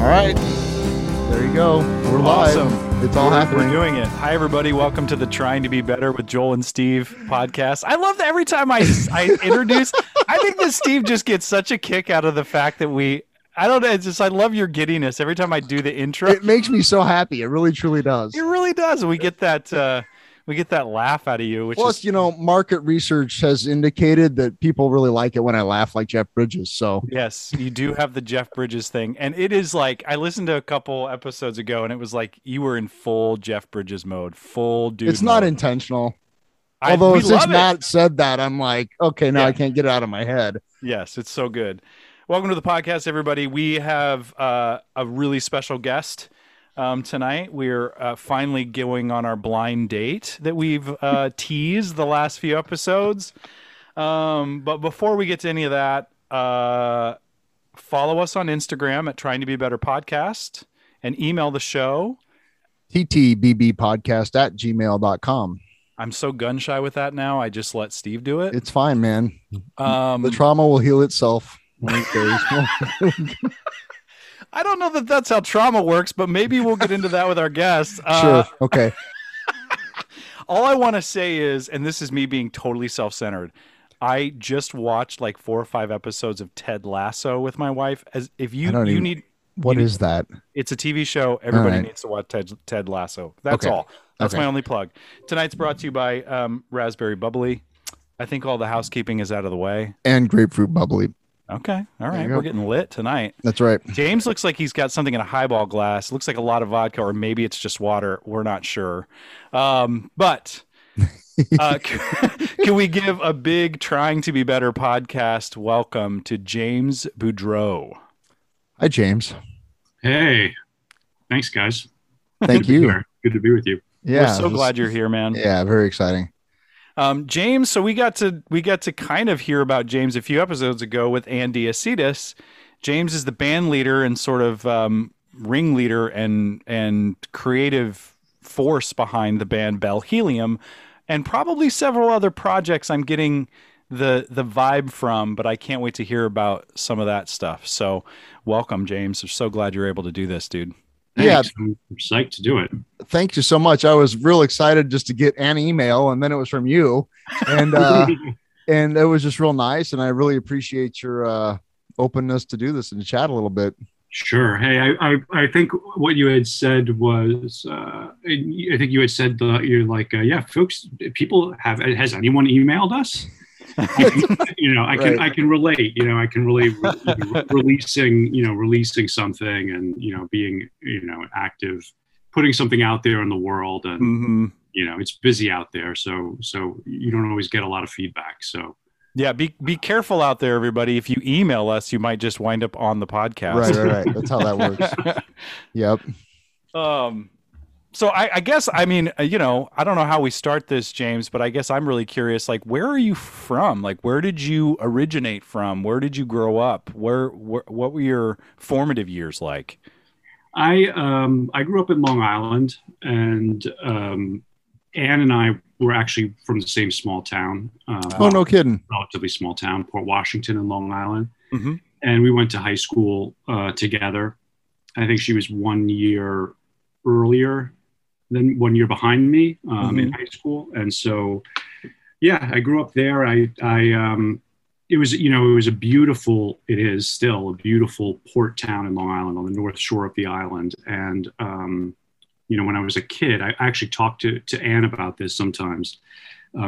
All right. There you go. We're live. Awesome. It's all happening. We're doing it. Hi, everybody. Welcome to the Trying to Be Better with Joel and Steve podcast. I love that every time I introduce, I think that Steve just gets such a kick out of the fact that we, I don't know. It's just, I love your giddiness every time I do the intro. It makes me so happy. It really, truly does. It really does. We get that. We get that laugh out of you. Which plus, is, you know, market research has indicated that people really like it when I laugh like Jeff Bridges. So yes, you do have the Jeff Bridges thing. And it is like, I listened to a couple episodes ago and it was like, you were in full Jeff Bridges mode, full dude. It's not mode. Intentional. Although since Matt said that, I'm like, okay, now yeah. I can't get it out of my head. Yes. It's so good. Welcome to the podcast, everybody. We have a really special guest. Tonight we're finally going on our blind date that we've teased the last few episodes. But before we get to any of that, follow us on Instagram at Trying to Be Better Podcast and email the show ttbbpodcast@gmail.com. I'm so gun shy with that now. I just let Steve do it. It's fine, man. The trauma will heal itself. I don't know that that's how trauma works, but maybe we'll get into that with our guests. Sure. Okay. All I want to say is, and this is me being totally self-centered, I just watched like 4 or 5 episodes of Ted Lasso with my wife. As if you need, what is that? It's a TV show. Everybody needs to watch Ted Lasso. That's all. That's my only plug. Tonight's brought to you by Raspberry Bubbly. I think all the housekeeping is out of the way. And Grapefruit Bubbly. Okay. All right. We're getting lit tonight. That's right. James looks like he's got something in a highball glass. It looks like a lot of vodka, or maybe it's just water. We're not sure. Can we give a big Trying to Be Better podcast welcome to James Boudreau? Hi, James. Hey. Thanks, guys. Thank you. Good to be with you. Yeah. We're so glad you're here, man. Yeah. Very exciting. James, so we got to kind of hear about James a few episodes ago with Andy Acetis. James is the band leader and sort of ringleader and creative force behind the band Bell Helium, and probably several other projects I'm getting the vibe from, but I can't wait to hear about some of that stuff. So welcome, James. We're so glad you're able to do this, dude. Thanks. Yeah, I'm psyched to do it. Thank you so much. I was real excited just to get an email, and then it was from you, and and it was just real nice. And I really appreciate your openness to do this and chat a little bit. Sure. Hey, I think what you had said was I think you had said that you're like yeah, folks, people has anyone emailed us? I can relate. I can relate releasing something and being active, putting something out there in the world, and it's busy out there. So you don't always get a lot of feedback. So yeah, be careful out there, everybody. If you email us, you might just wind up on the podcast. Right. That's how that works. Yep. So I guess, I don't know how we start this, James, but I guess I'm really curious, like, where are you from? Like, where did you originate from? Where did you grow up? What were your formative years like? I grew up in Long Island, and Ann and I were actually from the same small town. Oh, no kidding. Relatively small town, Port Washington in Long Island. Mm-hmm. And we went to high school together. I think she was 1 year earlier than 1 year behind me in high school, and so yeah, I grew up there. It is still a beautiful port town in Long Island on the north shore of the island. And when I was a kid, I actually talked to Anne about this sometimes.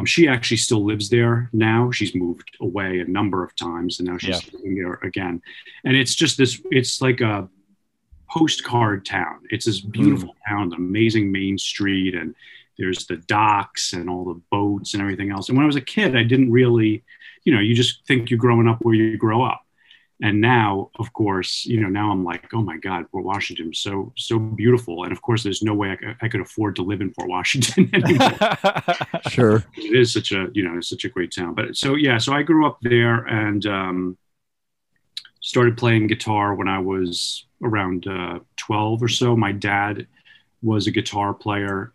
She actually still lives there now. She's moved away a number of times, and now she's living there again. And it's just this. It's like a postcard town. It's this beautiful town, amazing main street, and there's the docks and all the boats and everything else. And when I was a kid, I didn't really, you just think you're growing up where you grow up. And now, of course, now I'm like, oh my God, Port Washington is so beautiful. And of course, there's no way I could afford to live in Port Washington anymore. Sure. It is such a, such a great town. But so I grew up there and started playing guitar when I was around 12 or so. My dad was a guitar player.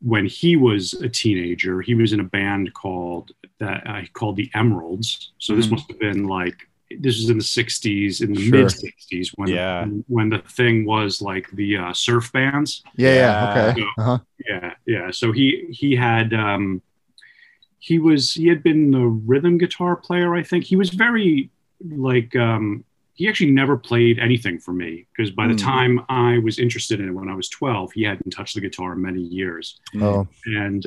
When he was a teenager, he was in a band called The Emeralds. So this must have been like this was in the 60s, in the mid 60s, when the thing was like the surf bands. So he had he had been the rhythm guitar player, I think. He was very like he actually never played anything for me, because by the time I was interested in it when I was 12, he hadn't touched the guitar in many years. And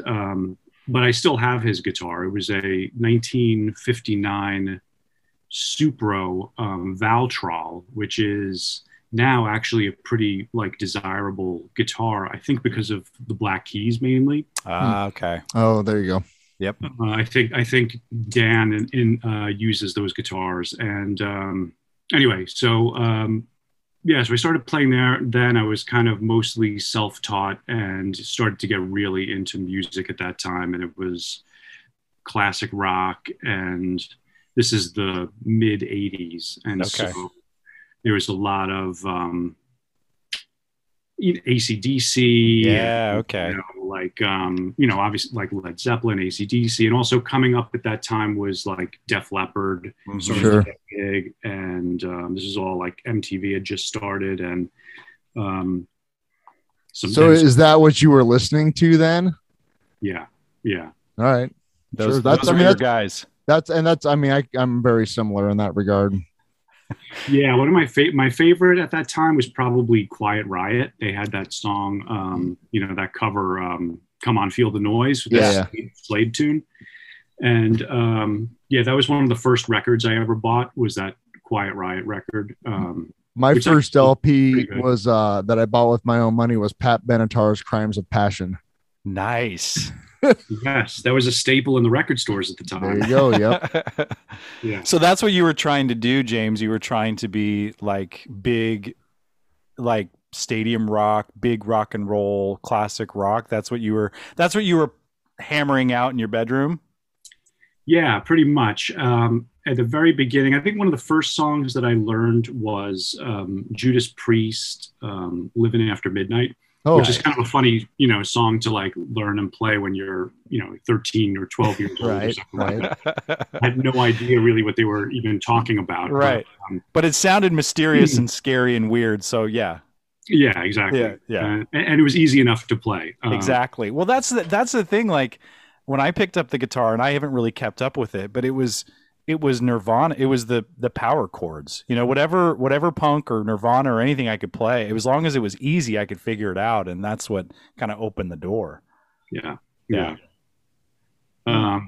but I still have his guitar. It was a 1959 Supro Valtrol, which is now actually a pretty like desirable guitar, I think, because of the Black Keys mainly. Okay. Oh, there you go. Yep. I think Dan in uses those guitars. And anyway, so so I started playing there. Then I was kind of mostly self-taught and started to get really into music at that time. And it was classic rock, and this is the mid 80s. And so there was a lot of AC/DC. Yeah. And, obviously like Led Zeppelin, AC/DC. And also coming up at that time was like Def Leppard. Big. And this is all like MTV had just started. And so is that what you were listening to then? Yeah. Yeah. All right. Those are your guys. I'm very similar in that regard. Yeah, one of my favorite at that time was probably Quiet Riot. They had that song, that cover, "Come On, Feel the Noise," with the Slade tune, and that was one of the first records I ever bought, was that Quiet Riot record. My first LP was that I bought with my own money was Pat Benatar's "Crimes of Passion." Nice. Yes, that was a staple in the record stores at the time. There you go. Yep. Yeah. So that's what you were trying to do, James. You were trying to be like big, like stadium rock, big rock and roll, classic rock. That's what you were hammering out in your bedroom. Yeah, pretty much. At the very beginning, I think one of the first songs that I learned was Judas Priest, "Living After Midnight." Oh, which is kind of a funny, song to like learn and play when you're, 13 or 12 years old. Right, or something like that. I had no idea really what they were even talking about. Right. But it sounded mysterious and scary and weird. So yeah. Yeah, exactly. Yeah, yeah. And it was easy enough to play. Exactly. Well, that's the thing. Like when I picked up the guitar, and I haven't really kept up with it, but it was Nirvana. It was the power chords, whatever punk or Nirvana or anything I could play. As long as it was easy, I could figure it out. And that's what kind of opened the door. Yeah. Yeah. There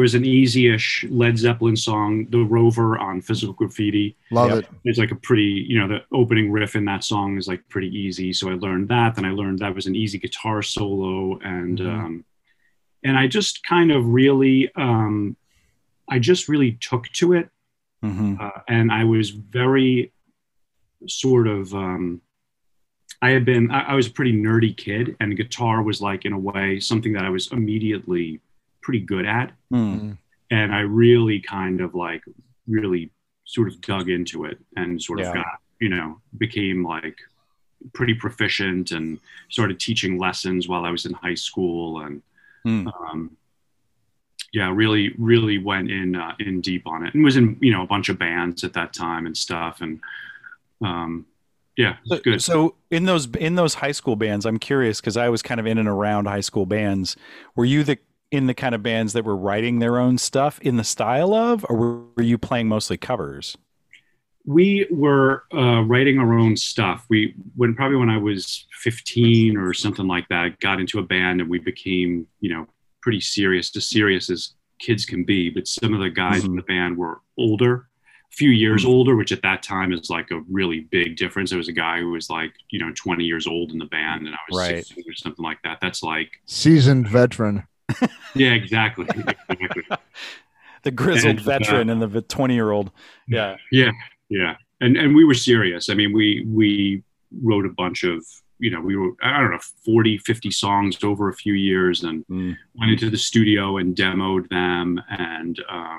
was an easy-ish Led Zeppelin song, "The Rover" on Physical Graffiti. Love it. It's like a pretty, the opening riff in that song is like pretty easy. So I learned that. Then I learned that was an easy guitar solo. And, and I just kind of really, I just really took to it. Mm-hmm. And I was very sort of, I was a pretty nerdy kid, and guitar was like, in a way, something that I was immediately pretty good at. Mm. And I really kind of like, really sort of dug into it and sort of got, became like pretty proficient, and started teaching lessons while I was in high school. And, really, really went in deep on it, and was in, a bunch of bands at that time and stuff. And, it was good. So in those high school bands, I'm curious, 'cause I was kind of in and around high school bands. Were you in the kind of bands that were writing their own stuff in the style of, or were you playing mostly covers? We were writing our own stuff. When I was 15 or something like that, got into a band, and we became, pretty serious, as serious as kids can be. But some of the guys in the band were older, a few years older, which at that time is like a really big difference. There was a guy who was like, 20 years old in the band, and I was 16 or something like that. That's like seasoned veteran. Yeah, exactly. The grizzled veteran and the 20-year-old. Yeah. Yeah. Yeah. And we were serious. I mean, we wrote a bunch of, we were, 40, 50 songs over a few years, and went into the studio and demoed them. And, I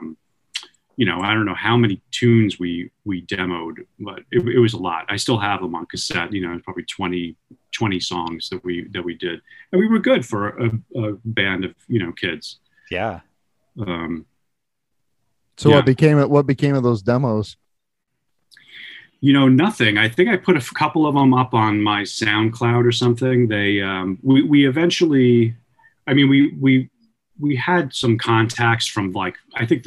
don't know how many tunes we demoed, but it was a lot. I still have them on cassette, probably 20 songs that we did. And we were good for a band of, kids. Yeah. So what became of those demos? You know, nothing. I think I put a couple of them up on my SoundCloud or something. They, we eventually, I mean, we had some contacts from, like, I think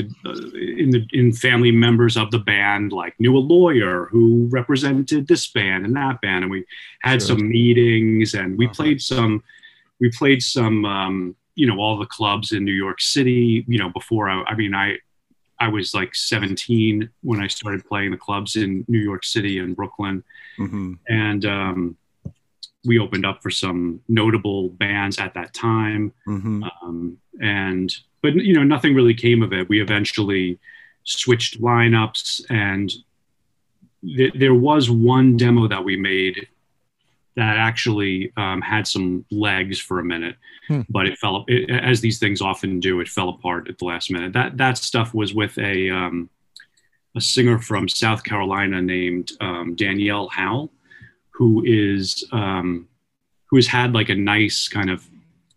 in family members of the band, like, knew a lawyer who represented this band and that band. And we had some meetings, and we played some, you know, all the clubs in New York City, you know, before I was like 17 when I started playing the clubs in New York City and Brooklyn. Mm-hmm. And we opened up for some notable bands at that time. Mm-hmm. But you know, nothing really came of it. We eventually switched lineups, and there was one demo that we made that actually had some legs for a minute, but it fell, as these things often do, it fell apart at the last minute. That stuff was with a singer from South Carolina named Danielle Howell, who has had like a nice kind of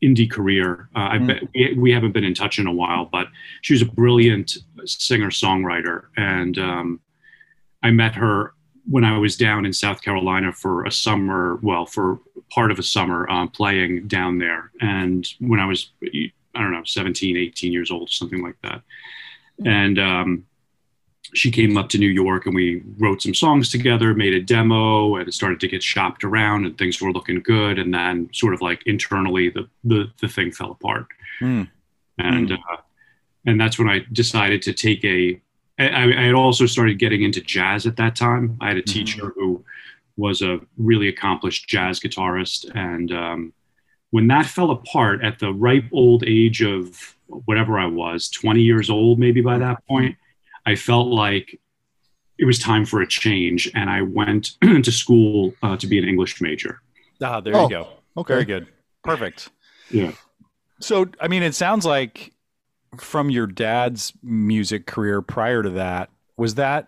indie career. I bet we haven't been in touch in a while, but she was a brilliant singer-songwriter, and I met her when I was down in South Carolina for part of a summer, playing down there. And when I was, I don't know, 17, 18 years old, something like that. And she came up to New York, and we wrote some songs together, made a demo, and it started to get shopped around, and things were looking good. And then sort of like internally, the thing fell apart. Mm. And that's when I decided to take I had also started getting into jazz at that time. I had a teacher who was a really accomplished jazz guitarist. And when that fell apart at the ripe old age of whatever I was, 20 years old, maybe by that point, I felt like it was time for a change. And I went to school to be an English major. Ah, there you go. Okay. Very good. Perfect. Yeah. So, I mean, it sounds like from your dad's music career prior to that, was that,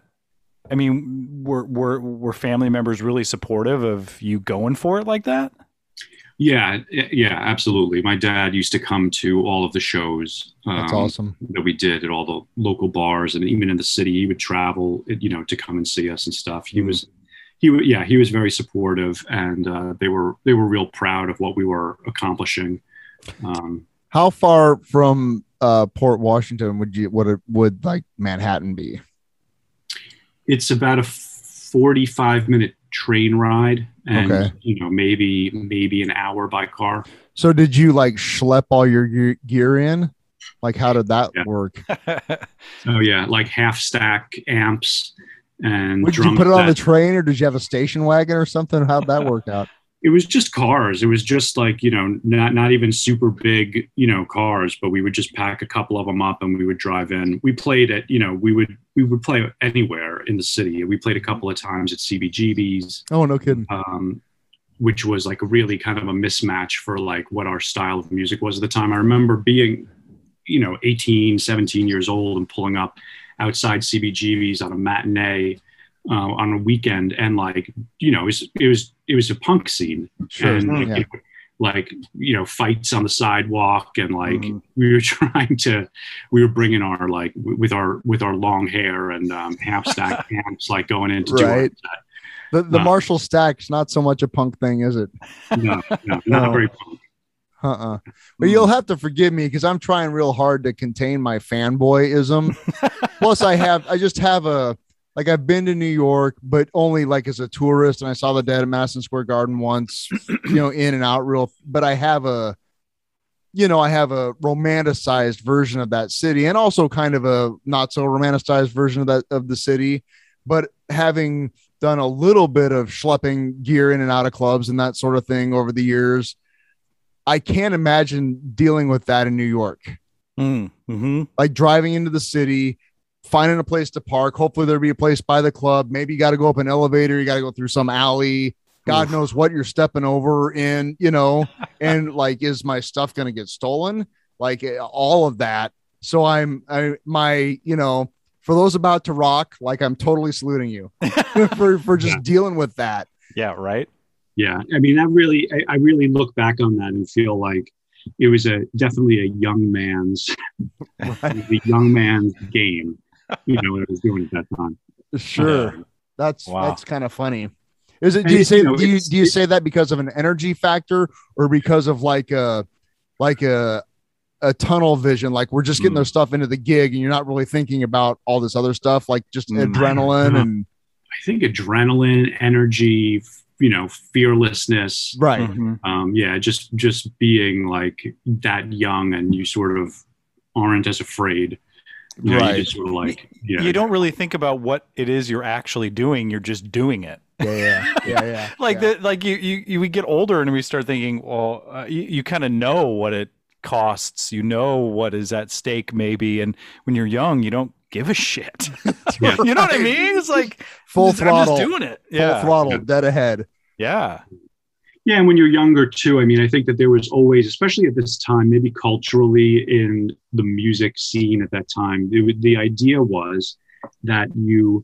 I mean, were family members really supportive of you going for it like that? Yeah, absolutely. My dad used to come to all of the shows That's awesome. That we did at all the local bars, and even in the city, he would travel, you know, to come and see us and stuff. He was very supportive, and they were real proud of what we were accomplishing. How far from Port Washington would like Manhattan be? It's about a 45-minute train ride, and you know, maybe an hour by car. So did you like schlep all your gear in? Like, how did that work? Oh yeah, like half stack amps and. Did you put it on the train, or did you have a station wagon or something? How'd that work out? It was just cars. It was just like, you know, not even super big, you know, cars, but we would just pack a couple of them up, and we would drive in. We played at, you know, we would play anywhere in the city. We played a couple of times at CBGB's. Oh, no kidding. Which was like really kind of a mismatch for like what our style of music was at the time. I remember being, you know, 18, 17 years old and pulling up outside CBGB's on a matinee on a weekend, and like, you know, it was a punk scene, and like, you know, fights on the sidewalk, and like we were bringing our, like, with our long hair and half stack amps, like going into the Marshall stack's not so much a punk thing, is it? No. Not very punk. But you'll have to forgive me, because I'm trying real hard to contain my fanboyism. Plus I just have a, like, I've been to New York, but only like as a tourist, and I saw the Dead at Madison Square Garden once, you know, in and out real. But I have a romanticized version of that city, and also kind of a not so romanticized version of the city. But having done a little bit of schlepping gear in and out of clubs and that sort of thing over the years, I can't imagine dealing with that in New York. Mm-hmm. Like driving into the city, finding a place to park. Hopefully there'll be a place by the club. Maybe you got to go up an elevator. You got to go through some alley. God knows what you're stepping over in, you know, and like, is my stuff going to get stolen? Like all of that. So my, you know, for those about to rock, like I'm totally saluting you for just dealing with that. Yeah. Right. Yeah. I mean, I really look back on that and feel like it was definitely a young man's game. you know what I was doing at that time. Sure. That's kind of funny. Is it? Do you say that because of an energy factor or because of like a tunnel vision? Like we're just getting those stuff into the gig, and you're not really thinking about all this other stuff, like just adrenaline and. I think adrenaline, energy, fearlessness. Right. Mm-hmm. Just being like that young, and you sort of aren't as afraid. You know, you just sort of like, you don't really think about what it is you're actually doing. You're just doing it. Yeah. We get older and we start thinking, well, you kind of know what it costs. You know what is at stake, maybe. And when you're young, you don't give a shit. You know what I mean? It's like full throttle. I'm just doing it. Yeah. Full throttle, dead ahead. Yeah. Yeah, and when you're younger too, I mean, I think that there was always, especially at this time, maybe culturally in the music scene at that time, the idea was that you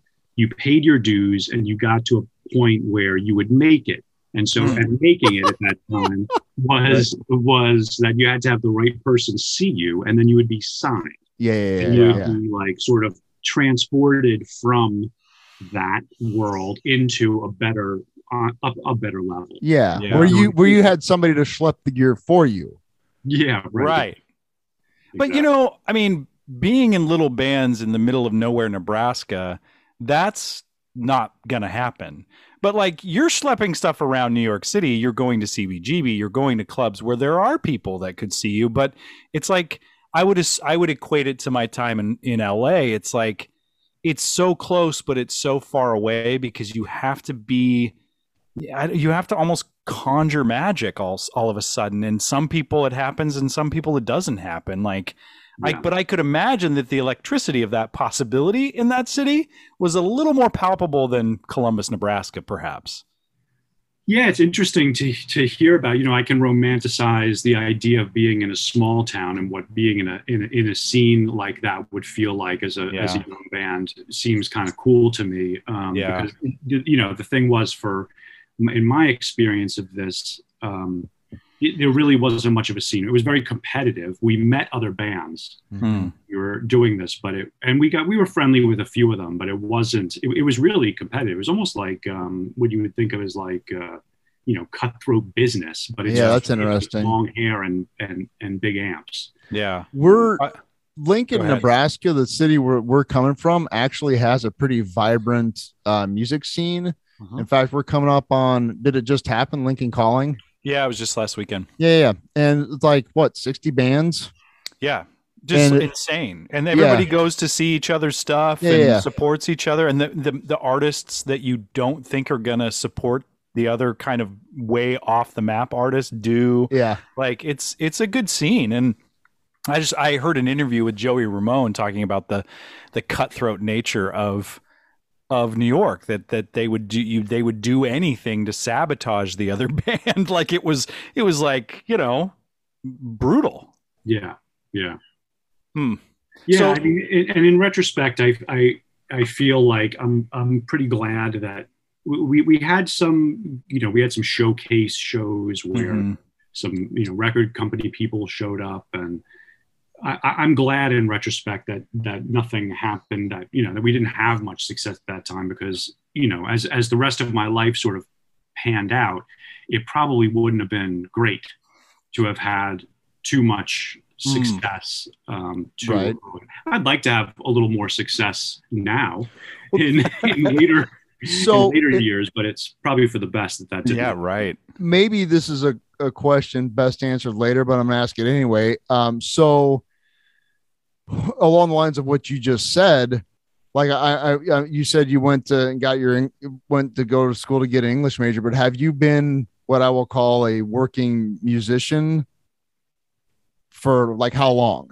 paid your dues and you got to a point where you would make it. And so making it at that time was that you had to have the right person see you, and then you would be signed. Be like sort of transported from that world into a better level. Yeah. Where you had somebody to schlep the gear for you. Yeah. Right. Exactly. But being in little bands in the middle of nowhere, Nebraska, that's not going to happen. But like you're schlepping stuff around New York City, you're going to CBGB, you're going to clubs where there are people that could see you. But it's like, I would equate it to my time in LA. It's like, it's so close, but it's so far away because you have to be, you have to almost conjure magic all of a sudden. And some people it happens and some people it doesn't happen. But I could imagine that the electricity of that possibility in that city was a little more palpable than Columbus, Nebraska, perhaps. Yeah, it's interesting to hear about. I can romanticize the idea of being in a small town and what being in a scene like that would feel like as a young band seems kind of cool to me. Because, the thing was in my experience of this, there really wasn't much of a scene. It was very competitive. We met other bands. Mm-hmm. We were doing this, we were friendly with a few of them, but it wasn't. It was really competitive. It was almost like what you would think of as like cutthroat business. But it's that's interesting. Long hair and big amps. Yeah, we're Lincoln, Nebraska, the city we're coming from, actually has a pretty vibrant music scene. Uh-huh. In fact, we're coming up on. Did it just happen? Lincoln Calling. Yeah, it was just last weekend. Yeah. And it's like, what, 60 bands? Yeah, just insane. And everybody goes to see each other's stuff and supports each other. And the artists that you don't think are going to support the other kind of way off the map artists do. Yeah. Like, it's a good scene. And I heard an interview with Joey Ramone talking about the cutthroat nature of New York, that they would do anything to sabotage the other band. Like it was like, brutal. Yeah. Hmm. Yeah. So, and in retrospect, I feel like I'm pretty glad that we had some, some showcase shows where some, record company people showed up, and I'm glad in retrospect that nothing happened, that we didn't have much success at that time, because, as the rest of my life sort of panned out, it probably wouldn't have been great to have had too much success. I'd like to have a little more success now in later years, but it's probably for the best that didn't. Yeah, right. Maybe this is a question best answered later, but I'm going to ask it anyway. So, along the lines of what you just said, like you said, you went to go to school to get an English major, but have you been what I will call a working musician for like how long?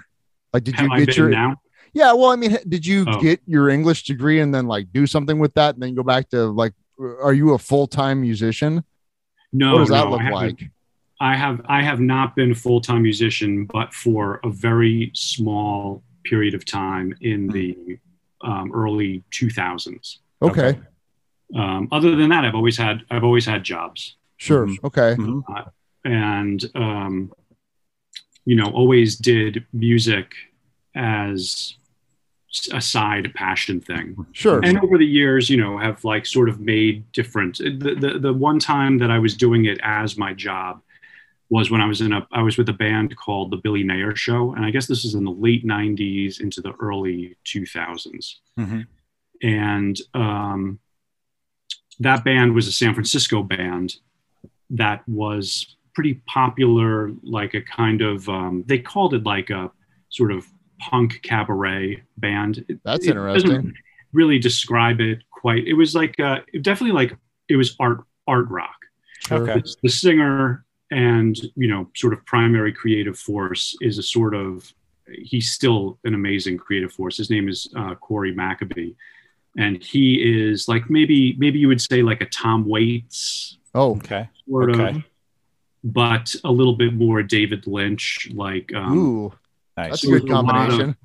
Like, did you get your now? Yeah, well, did you get your English degree and then like do something with that and then go back to like? Are you a full-time musician? No. What does that look like? I have not been a full-time musician, but for a very small period of time in the early 2000s. Okay. Other than that, I've always had jobs. Sure. Mm-hmm. Okay. Mm-hmm. Always did music as a side, a passion thing. Sure. And over the years, you know, have like sort of made different. The one time that I was doing it as my job was when I was in I was with a band called the Billy Nayer Show. And I guess this is in the late 90s into the early 2000s. Mm-hmm. And that band was a San Francisco band that was pretty popular, like a kind of, they called it like a sort of punk cabaret band. That's interesting. It doesn't really describe it quite. It was like, definitely like, it was art rock. Okay. The singer and, you know, sort of primary creative force is a sort of, he's still an amazing creative force. His name is Corey McAbee. And he is like, maybe you would say like a Tom Waits. Oh, okay. Sort of, but a little bit more David Lynch, like, ooh, nice. That's a good combination.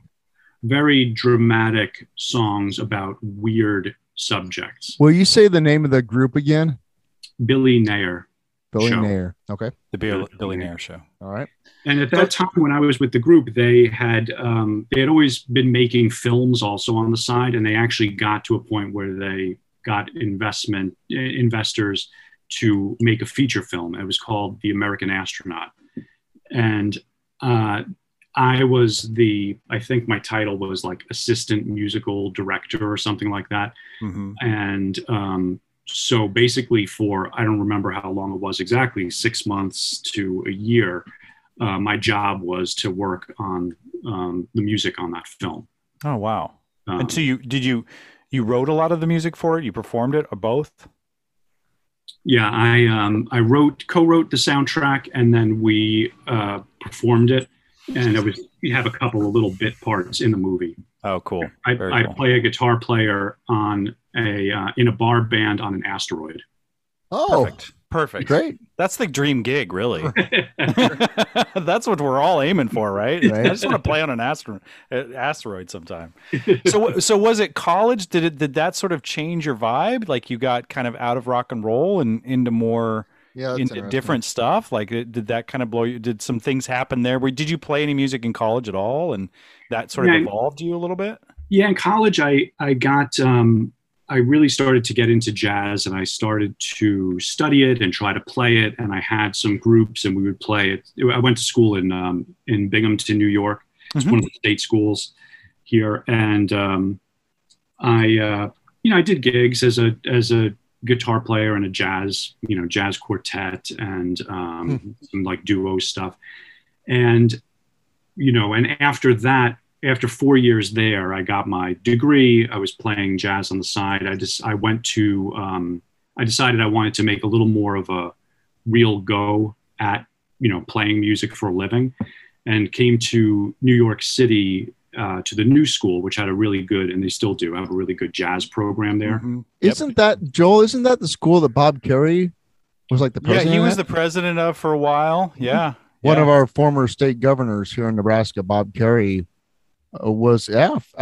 Very dramatic songs about weird subjects. Will you say the name of the group again? Billy Nayer. Billy Nayer. Okay. The Billy Nayer Show. All right. And at that time when I was with the group, they had always been making films also on the side, and they actually got to a point where they got investors to make a feature film. It was called The American Astronaut. And I think my title was like assistant musical director or something like that. Mm-hmm. And so basically for, I don't remember how long it was exactly, 6 months to a year, my job was to work on the music on that film. Oh, wow. And so you wrote a lot of the music for it? You performed it, or both? Yeah, I co-wrote the soundtrack, and then we performed it. And we have a couple of little bit parts in the movie. Oh, cool. I play a guitar player on in a bar band on an asteroid. Oh, perfect. Great. That's the dream gig, really. That's what we're all aiming for, right? I just want to play on an asteroid sometime. So was it college? Did that sort of change your vibe? Like you got kind of out of rock and roll and into more different stuff? Like did that kind of blow you? Did some things happen there? Did you play any music in college at all? And that sort of evolved you a little bit? Yeah. In college, I got, I really started to get into jazz, and I started to study it and try to play it. And I had some groups, and we would play it. I went to school in Binghamton, New York. It's one of the state schools here. And I did gigs as a guitar player and a jazz quartet and some like duo stuff. And, you know, and after that, after 4 years there, I got my degree. I was playing jazz on the side. I decided I wanted to make a little more of a real go at, you know, playing music for a living, and came to New York City to the New School, which had a really good, and they still do have a really good jazz program there. Mm-hmm. Yep. Isn't that the school that Bob Kerrey was like the president? Yeah, he was the president of for a while. Yeah. One of our former state governors here in Nebraska, Bob Kerrey, I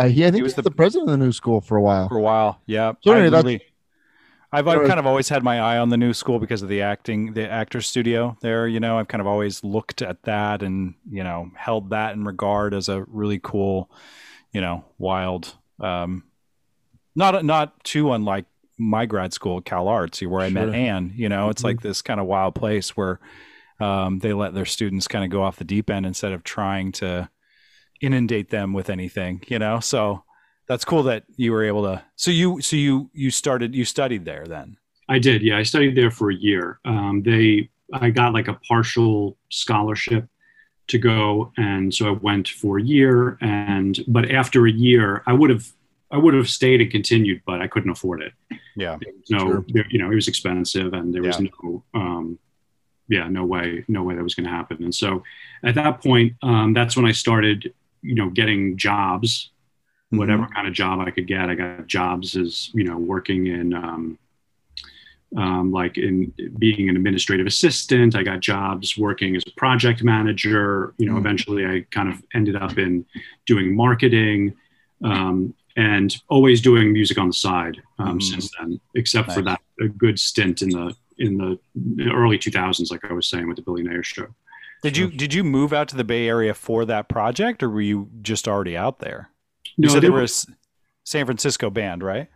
think he was the president of the New School for a while. Yeah. So anyway, I've kind of always had my eye on the New School because of the Actors Studio there. You know, I've kind of always looked at that and, you know, held that in regard as a really cool, you know, wild, not too unlike my grad school at Cal Arts, where I met Anne. You know, it's like this kind of wild place where they let their students kind of go off the deep end instead of trying to inundate them with anything, you know. So that's cool that you were able to. So you studied there then? I did. Yeah. I studied there for a year. I got like a partial scholarship to go. And so I went for a year, but after a year I would have stayed and continued, but I couldn't afford it. Yeah. You know, it was expensive, and there was no way that was going to happen. And so at that point, that's when I started, you know, getting jobs. Whatever kind of job I could get. I got jobs as, you know, working in in being an administrative assistant. I got jobs working as a project manager. You know, eventually I kind of ended up in doing marketing and always doing music on the side since then, except for that a good stint in the early 2000s, like I was saying, with the Billy Nayer Show. Did you move out to the Bay Area for that project, or were you just already out there? You said they were a San Francisco band, right?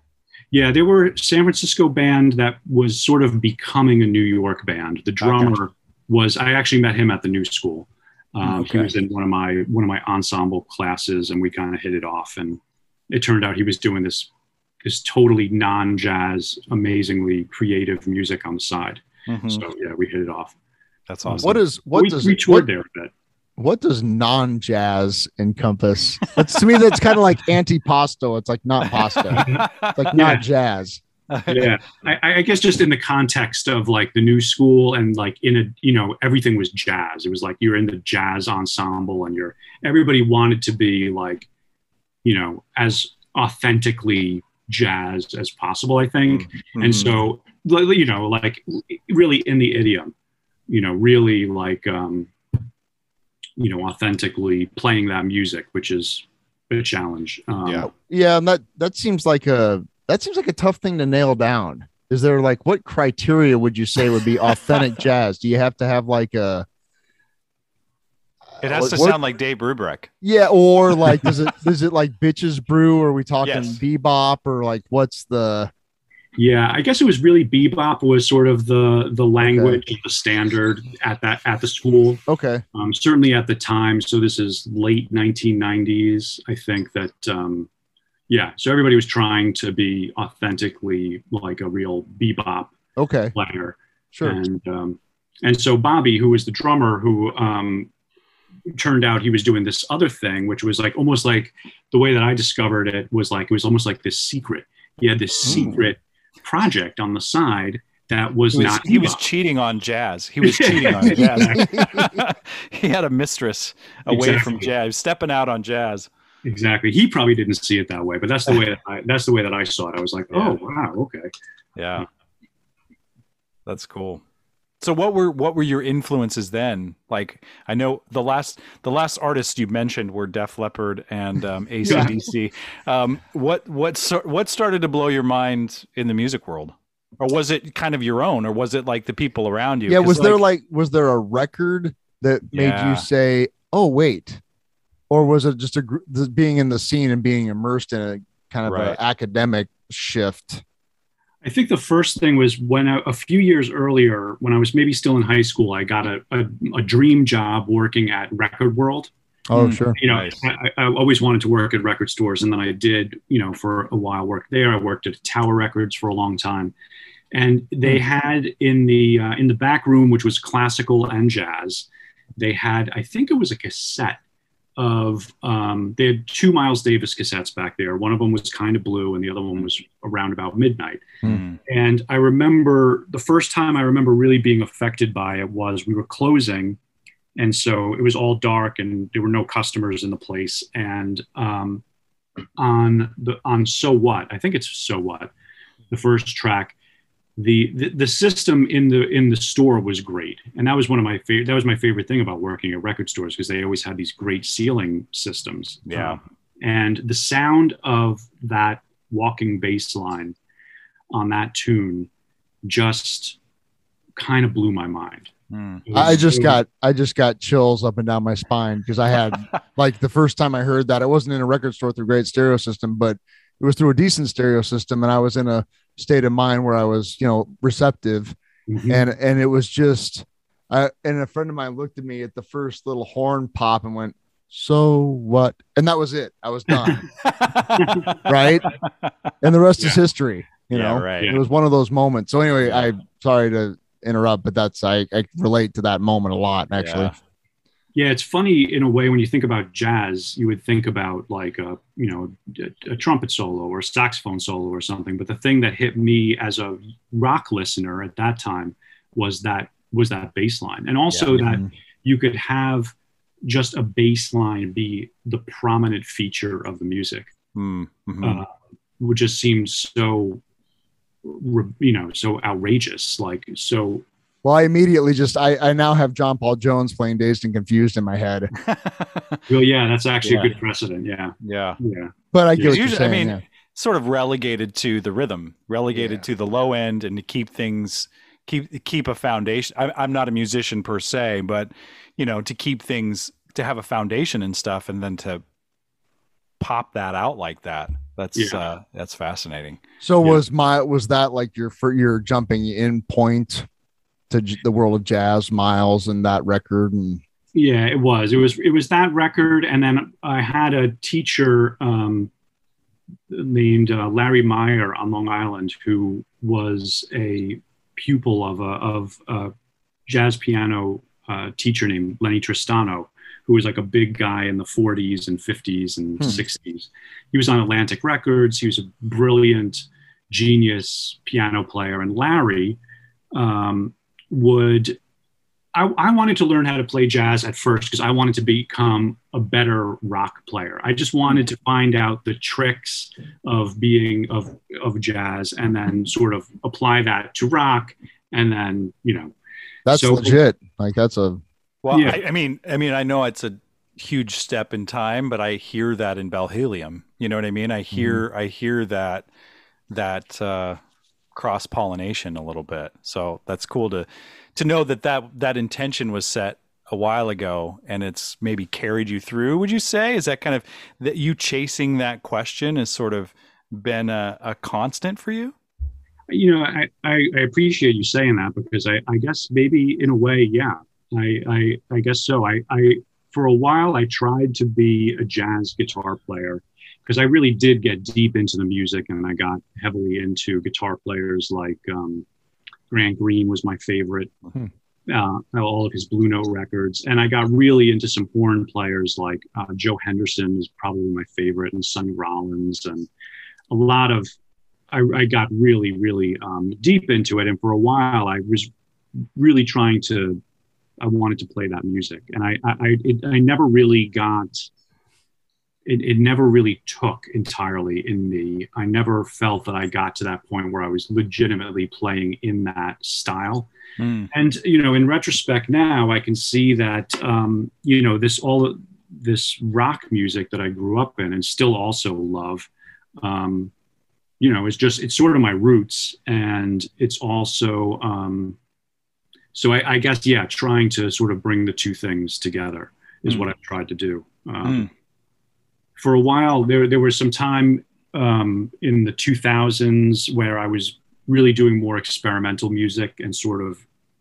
Yeah, they were a San Francisco band that was sort of becoming a New York band. The drummer was, I actually met him at the New School. He was in one of my ensemble classes, and we kind of hit it off. And it turned out he was doing this totally non-jazz, amazingly creative music on the side. Mm-hmm. So yeah, we hit it off. That's awesome. What does non-jazz encompass? To me, that's kind of like anti-pasta. It's like not pasta. It's like not jazz. Yeah, I guess just in the context of like the New School and like everything was jazz. It was like you're in the jazz ensemble and everybody wanted to be like, as authentically jazz as possible, I think. Mm-hmm. And so, like really in the idiom, really like, authentically playing that music, which is a challenge. And that seems like a tough thing to nail down. Is there like, what criteria would you say would be authentic jazz? Do you have to have like a? It has to sound like Dave Brubeck. Yeah, or like, is it like Bitches Brew? Or are we talking bebop, or like what's the? Yeah, I guess it was really bebop was sort of the language and the standard at the school. Okay. Certainly at the time. So this is late 1990s. I think that, so everybody was trying to be authentically like a real bebop player. Sure. And so Bobby, who was the drummer, who turned out he was doing this other thing, which was like almost like the way that I discovered it was like, it was almost like this secret. He had this secret project on the side that he was cheating on jazz. He was cheating on jazz. He had a mistress away from jazz, stepping out on jazz. Exactly. He probably didn't see it that way, but that's the way that I saw it. I was like, oh wow. Okay. Yeah. That's cool. So what were your influences then? Like, I know the last artists you mentioned were Def Leppard and AC/DC. What started to blow your mind in the music world? Or was it kind of your own, or was it like the people around you? Yeah, was there a record that made you say, "Oh, wait," or was it just being in the scene and being immersed in a kind of an academic shift? I think the first thing was when a few years earlier, when I was maybe still in high school, I got a dream job working at Record World. Oh, sure. Nice. I always wanted to work at record stores. And then I did, for a while work there. I worked at Tower Records for a long time. And they had in the back room, which was classical and jazz, they had, I think it was a cassette of, they had two Miles Davis cassettes back there. One of them was Kind of Blue and the other one was Around About Midnight. Mm. And I remember the first time I remember really being affected by it was we were closing. And so it was all dark and there were no customers in the place. And on So What, I think it's So What, the first track, the system in the store was great. And that was my favorite thing about working at record stores, because they always had these great ceiling systems. Yeah. And the sound of that walking bass line on that tune just kind of blew my mind. I just got chills up and down my spine, because I had like the first time I heard that, it wasn't in a record store through a great stereo system, but it was through a decent stereo system, and I was in a state of mind where I was, receptive. Mm-hmm. And it was just, and a friend of mine looked at me at the first little horn pop and went, "So what?" And that was it. I was done. Right. And the rest is history, right. It was one of those moments. So anyway, I'm sorry to interrupt, but that's, I relate to that moment a lot, actually. Yeah, it's funny in a way. When you think about jazz, you would think about like a trumpet solo or a saxophone solo or something. But the thing that hit me as a rock listener at that time was that bass line, and also that you could have just a bass line be the prominent feature of the music, which just seemed so so outrageous, like so. Well, I immediately I now have John Paul Jones playing Dazed and Confused in my head. Well, yeah, that's actually a good precedent. Yeah. Yeah. Yeah. But I get what you're saying. I mean, sort of relegated to the rhythm, relegated to the low end, and to keep things, keep a foundation. I'm not a musician per se, but to keep things, to have a foundation and stuff, and then to pop that out like that. That's fascinating. So was that like your jumping in point to the world of jazz, Miles, and that record? And yeah, it was that record. And then I had a teacher named Larry Meyer on Long Island, who was a pupil of a jazz piano teacher named Lenny Tristano, who was like a big guy in the 40s and 50s and 60s. He was on Atlantic Records. He was a brilliant, genius piano player. And Larry I wanted to learn how to play jazz at first because I wanted to become a better rock player. I just wanted to find out the tricks of jazz and then sort of apply that to rock. And then, that's legit. Like that's a... Well, yeah. I mean, I know it's a huge step in time, but I hear that in Bell Helium. You know what I mean? I hear that cross pollination a little bit. So that's cool to know that intention was set a while ago, and it's maybe carried you through. Would you say, is that kind of that you chasing that question has sort of been a constant for you? I appreciate you saying that because I guess maybe in a way, yeah. I guess so. I for a while, I tried to be a jazz guitar player because I really did get deep into the music, and I got heavily into guitar players like Grant Green was my favorite, all of his Blue Note records. And I got really into some horn players like Joe Henderson is probably my favorite, and Sonny Rollins, and a lot of, I got really, really deep into it. And for a while, I was really I wanted to play that music, and I never really got it. It never really took entirely in me. I never felt that I got to that point where I was legitimately playing in that style. And in retrospect now, I can see that all this rock music that I grew up in and still also love, it's sort of my roots, and it's also. So I guess, yeah, trying to sort of bring the two things together is what I've tried to do. For a while, there was some time in the 2000s where I was really doing more experimental music and sort of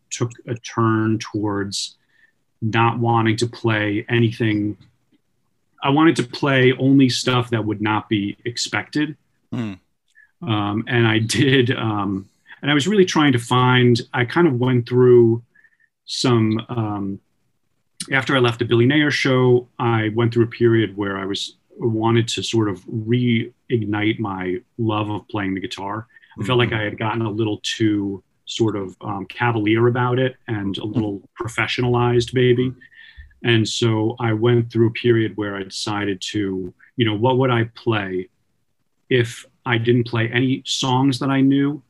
took a turn towards not wanting to play anything. I wanted to play only stuff that would not be expected. And I did... and I was really trying to find, I kind of went through some, after I left the Billy Nayer show, I went through a period where I wanted to sort of reignite my love of playing the guitar. I felt like I had gotten a little too sort of cavalier about it and a little professionalized maybe. And so I went through a period where I decided to, what would I play if I didn't play any songs that I knew?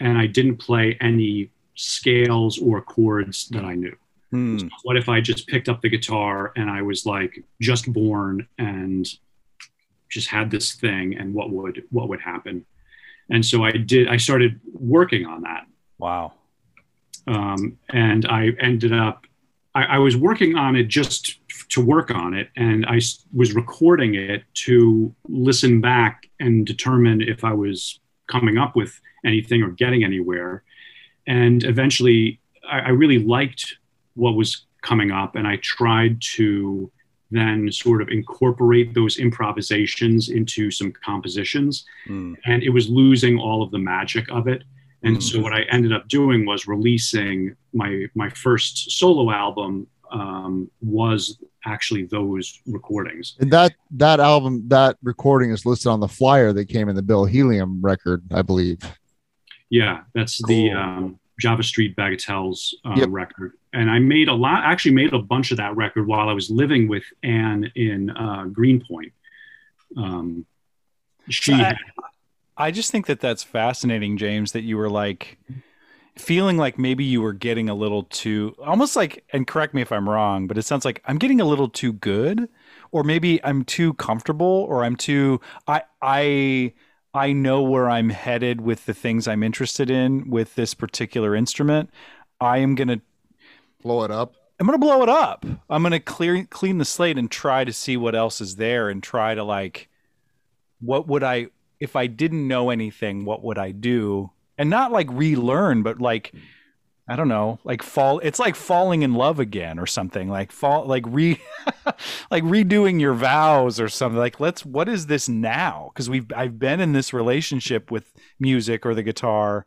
And I didn't play any scales or chords that I knew. So what if I just picked up the guitar and I was like just born and just had this thing, and what would happen? And so I started working on that. Wow. And I ended up, I was working on it just to work on it. And I was recording it to listen back and determine if I was coming up with anything or getting anywhere. And eventually I really liked what was coming up, and I tried to then sort of incorporate those improvisations into some compositions, and it was losing all of the magic of it. And so what I ended up doing was releasing my first solo album, was actually those recordings. And that album, that recording is listed on the flyer that came in the Bill Helium record, I believe. Yeah, that's cool. The Java Street Bagatelles record. And I made a bunch of that record while I was living with Anne in Greenpoint. I just think that's fascinating, James, that you were like feeling like maybe you were getting a little too, almost like, and correct me if I'm wrong, but it sounds like I'm getting a little too good, or maybe I'm too comfortable, or I'm too, I know where I'm headed with the things I'm interested in with this particular instrument. I am going to blow it up. I'm going to blow it up. I'm going to clean the slate and try to see what else is there and try to, like, what would I, if I didn't know anything, what would I do? And not like relearn, but like, I don't know, like fall. It's like falling in love again or something, like fall, like like redoing your vows or something. Like, let's, what is this now? Cause I've been in this relationship with music or the guitar.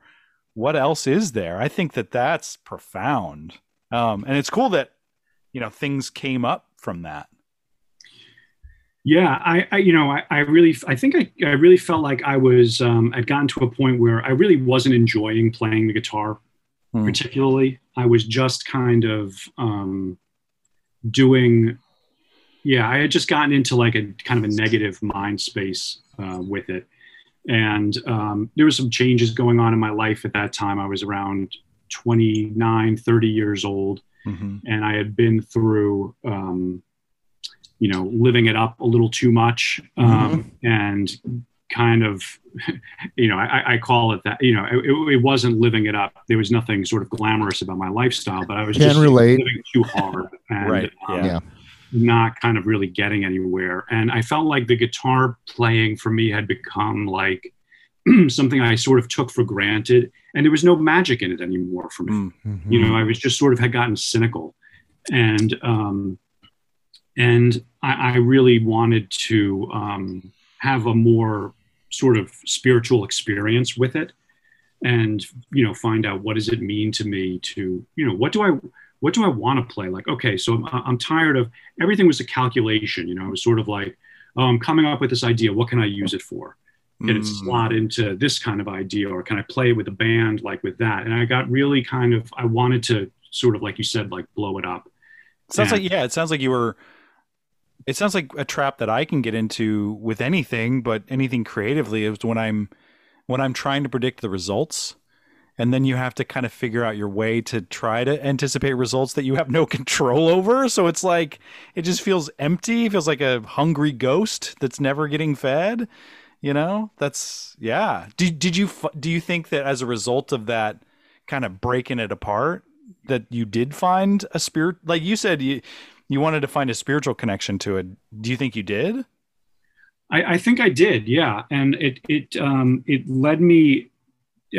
What else is there? I think that that's profound. And it's cool that, you know, things came up from that. Yeah, I really felt like I was, I'd gotten to a point where I really wasn't enjoying playing the guitar particularly. I was just kind of I had just gotten into like a kind of a negative mind space with it. And there were some changes going on in my life at that time. I was around 29, 30 years old. Mm-hmm. And I had been through, living it up a little too much, and kind of, I call it that, it wasn't living it up. There was nothing sort of glamorous about my lifestyle, but I was just living too hard and not kind of really getting anywhere. And I felt like the guitar playing for me had become like something I sort of took for granted, and there was no magic in it anymore for me. Mm-hmm. I was just sort of had gotten cynical, and I really wanted to have a more sort of spiritual experience with it, and, find out what does it mean to me to, what do I want to play? Like, okay, so I'm tired of, everything was a calculation, it was sort of like, oh, I'm coming up with this idea. What can I use it for? Can it slot into this kind of idea, or can I play with a band like with that? And I got really kind of, I wanted to sort of, like you said, like blow it up. It sounds like a trap that I can get into with anything, but anything creatively is when I'm trying to predict the results, and then you have to kind of figure out your way to try to anticipate results that you have no control over. So it's like, it just feels empty. It feels like a hungry ghost that's never getting fed, that's, yeah. Do you think that as a result of that kind of breaking it apart that you did find a spirit, like you said, you wanted to find a spiritual connection to it. Do you think you did? I think I did. Yeah. And it led me,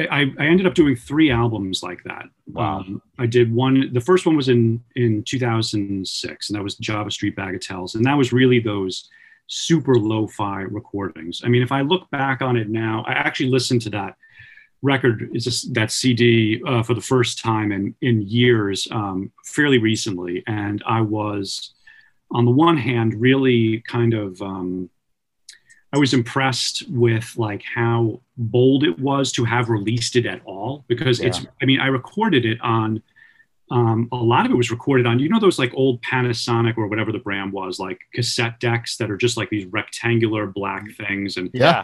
I ended up doing 3 albums like that. Wow. I did one, the first one was in 2006, and that was Java Street Bagatelles. And that was really those super lo-fi recordings. I mean, if I look back on it now, I actually listened to that record, is just that CD for the first time in years, fairly recently. And I was, on the one hand, really kind of, I was impressed with like how bold it was to have released it at all, because I recorded it on, a lot of it was recorded on, those like old Panasonic or whatever the brand was, like cassette decks that are just like these rectangular black things. And I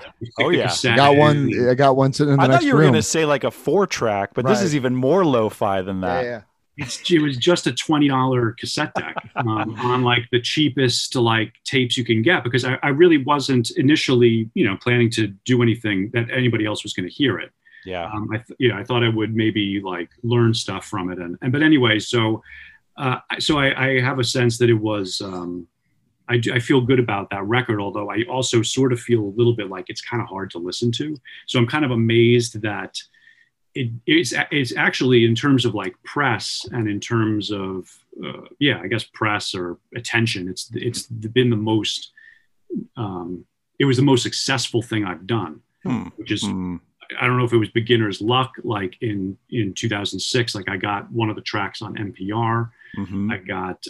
got one sitting in the next room. I thought you were going to say like a 4-track, but this is even more lo-fi than that. Yeah. It was just a $20 cassette deck on like the cheapest like tapes you can get, because I really wasn't initially, planning to do anything that anybody else was going to hear it. Yeah. I thought I would maybe like learn stuff from it. But anyway, so I have a sense that it was, I feel good about that record, although I also sort of feel a little bit like it's kind of hard to listen to. So I'm kind of amazed that it's actually, in terms of like press and in terms of, I guess press or attention, it's been the most, it was the most successful thing I've done, which is, I don't know if it was beginner's luck, like in 2006, like I got one of the tracks on NPR. Mm-hmm. I got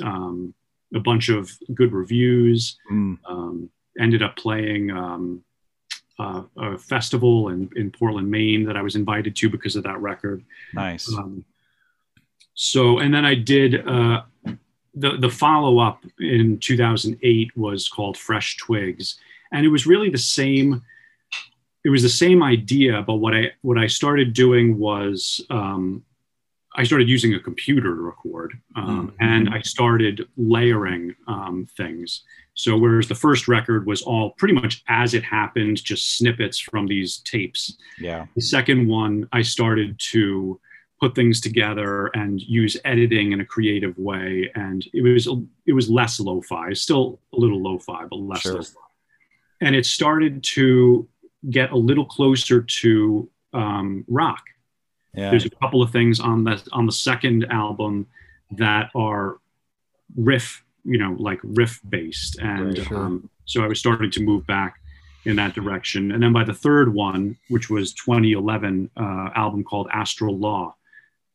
a bunch of good reviews, ended up playing a festival in Portland, Maine that I was invited to because of that record. Nice. And then I did the follow-up in 2008 was called Fresh Twigs. And it was really the same. It was the same idea, but what I started doing was I started using a computer to record, and I started layering things. So whereas the first record was all pretty much as it happened, just snippets from these tapes. Yeah. The second one, I started to put things together and use editing in a creative way. And it was less lo-fi, still a little lo-fi, but less lo-fi. And it started to get a little closer to rock. Yeah. There's a couple of things on the second album that are riff, like riff based. And so I was starting to move back in that direction. And then by the third one, which was 2011, album called Astral Law,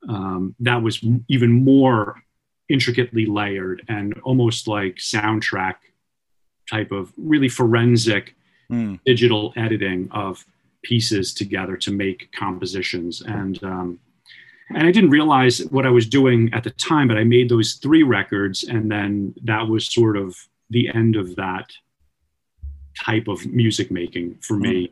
that was even more intricately layered and almost like soundtrack type of really forensic digital editing of pieces together to make compositions. And I didn't realize what I was doing at the time, but I made those three records. And then that was sort of the end of that type of music making for me.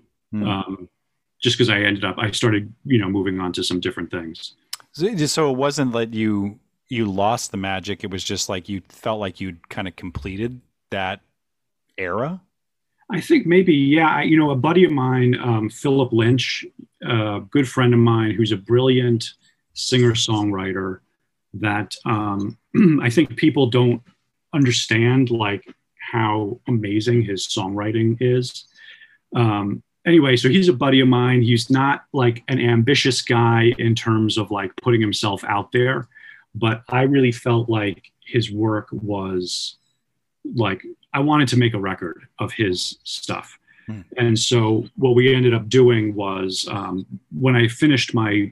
Just because I started, moving on to some different things. So it wasn't that you lost the magic. It was just like, you felt like you'd kind of completed that era. I think maybe, yeah. A buddy of mine, Philip Lynch, a good friend of mine, who's a brilliant singer-songwriter that I think people don't understand, like, how amazing his songwriting is. Anyway, so he's a buddy of mine. He's not, like, an ambitious guy in terms of, like, putting himself out there, but I really felt like his work was, like, I wanted to make a record of his stuff. And so what we ended up doing was when I finished my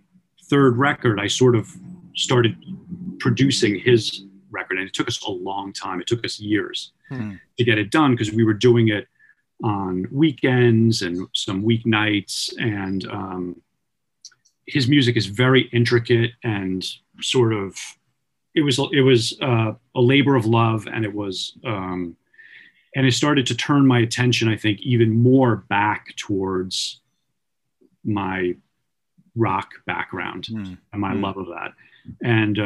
third record, I sort of started producing his record. And it took us a long time. It took us years to get it done because we were doing it on weekends and some weeknights. And his music is very intricate and sort of, it was a labor of love, and it was, and it started to turn my attention, I think, even more back towards my rock background and my love of that. And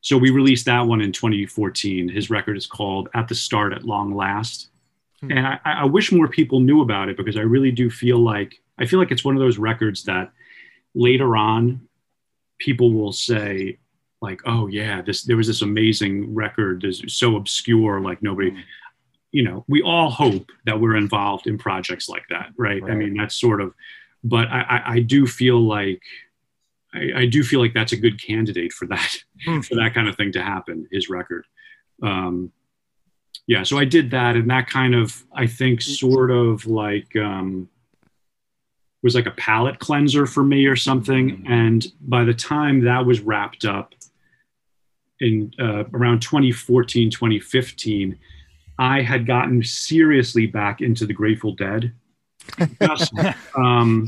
so we released that one in 2014. His record is called At the Start at Long Last. And I wish more people knew about it because I really do feel like it's one of those records that later on people will say, like, oh yeah, there was this amazing record that's so obscure, like nobody, we all hope that we're involved in projects like that, right? I mean, that's sort of, but I do feel like, I do feel like that's a good candidate for that, for that kind of thing to happen, his record. Yeah, so I did that, and that kind of, I think, sort of like, was like a palate cleanser for me or something. And by the time that was wrapped up, in around 2014, 2015, I had gotten seriously back into the Grateful Dead. Just,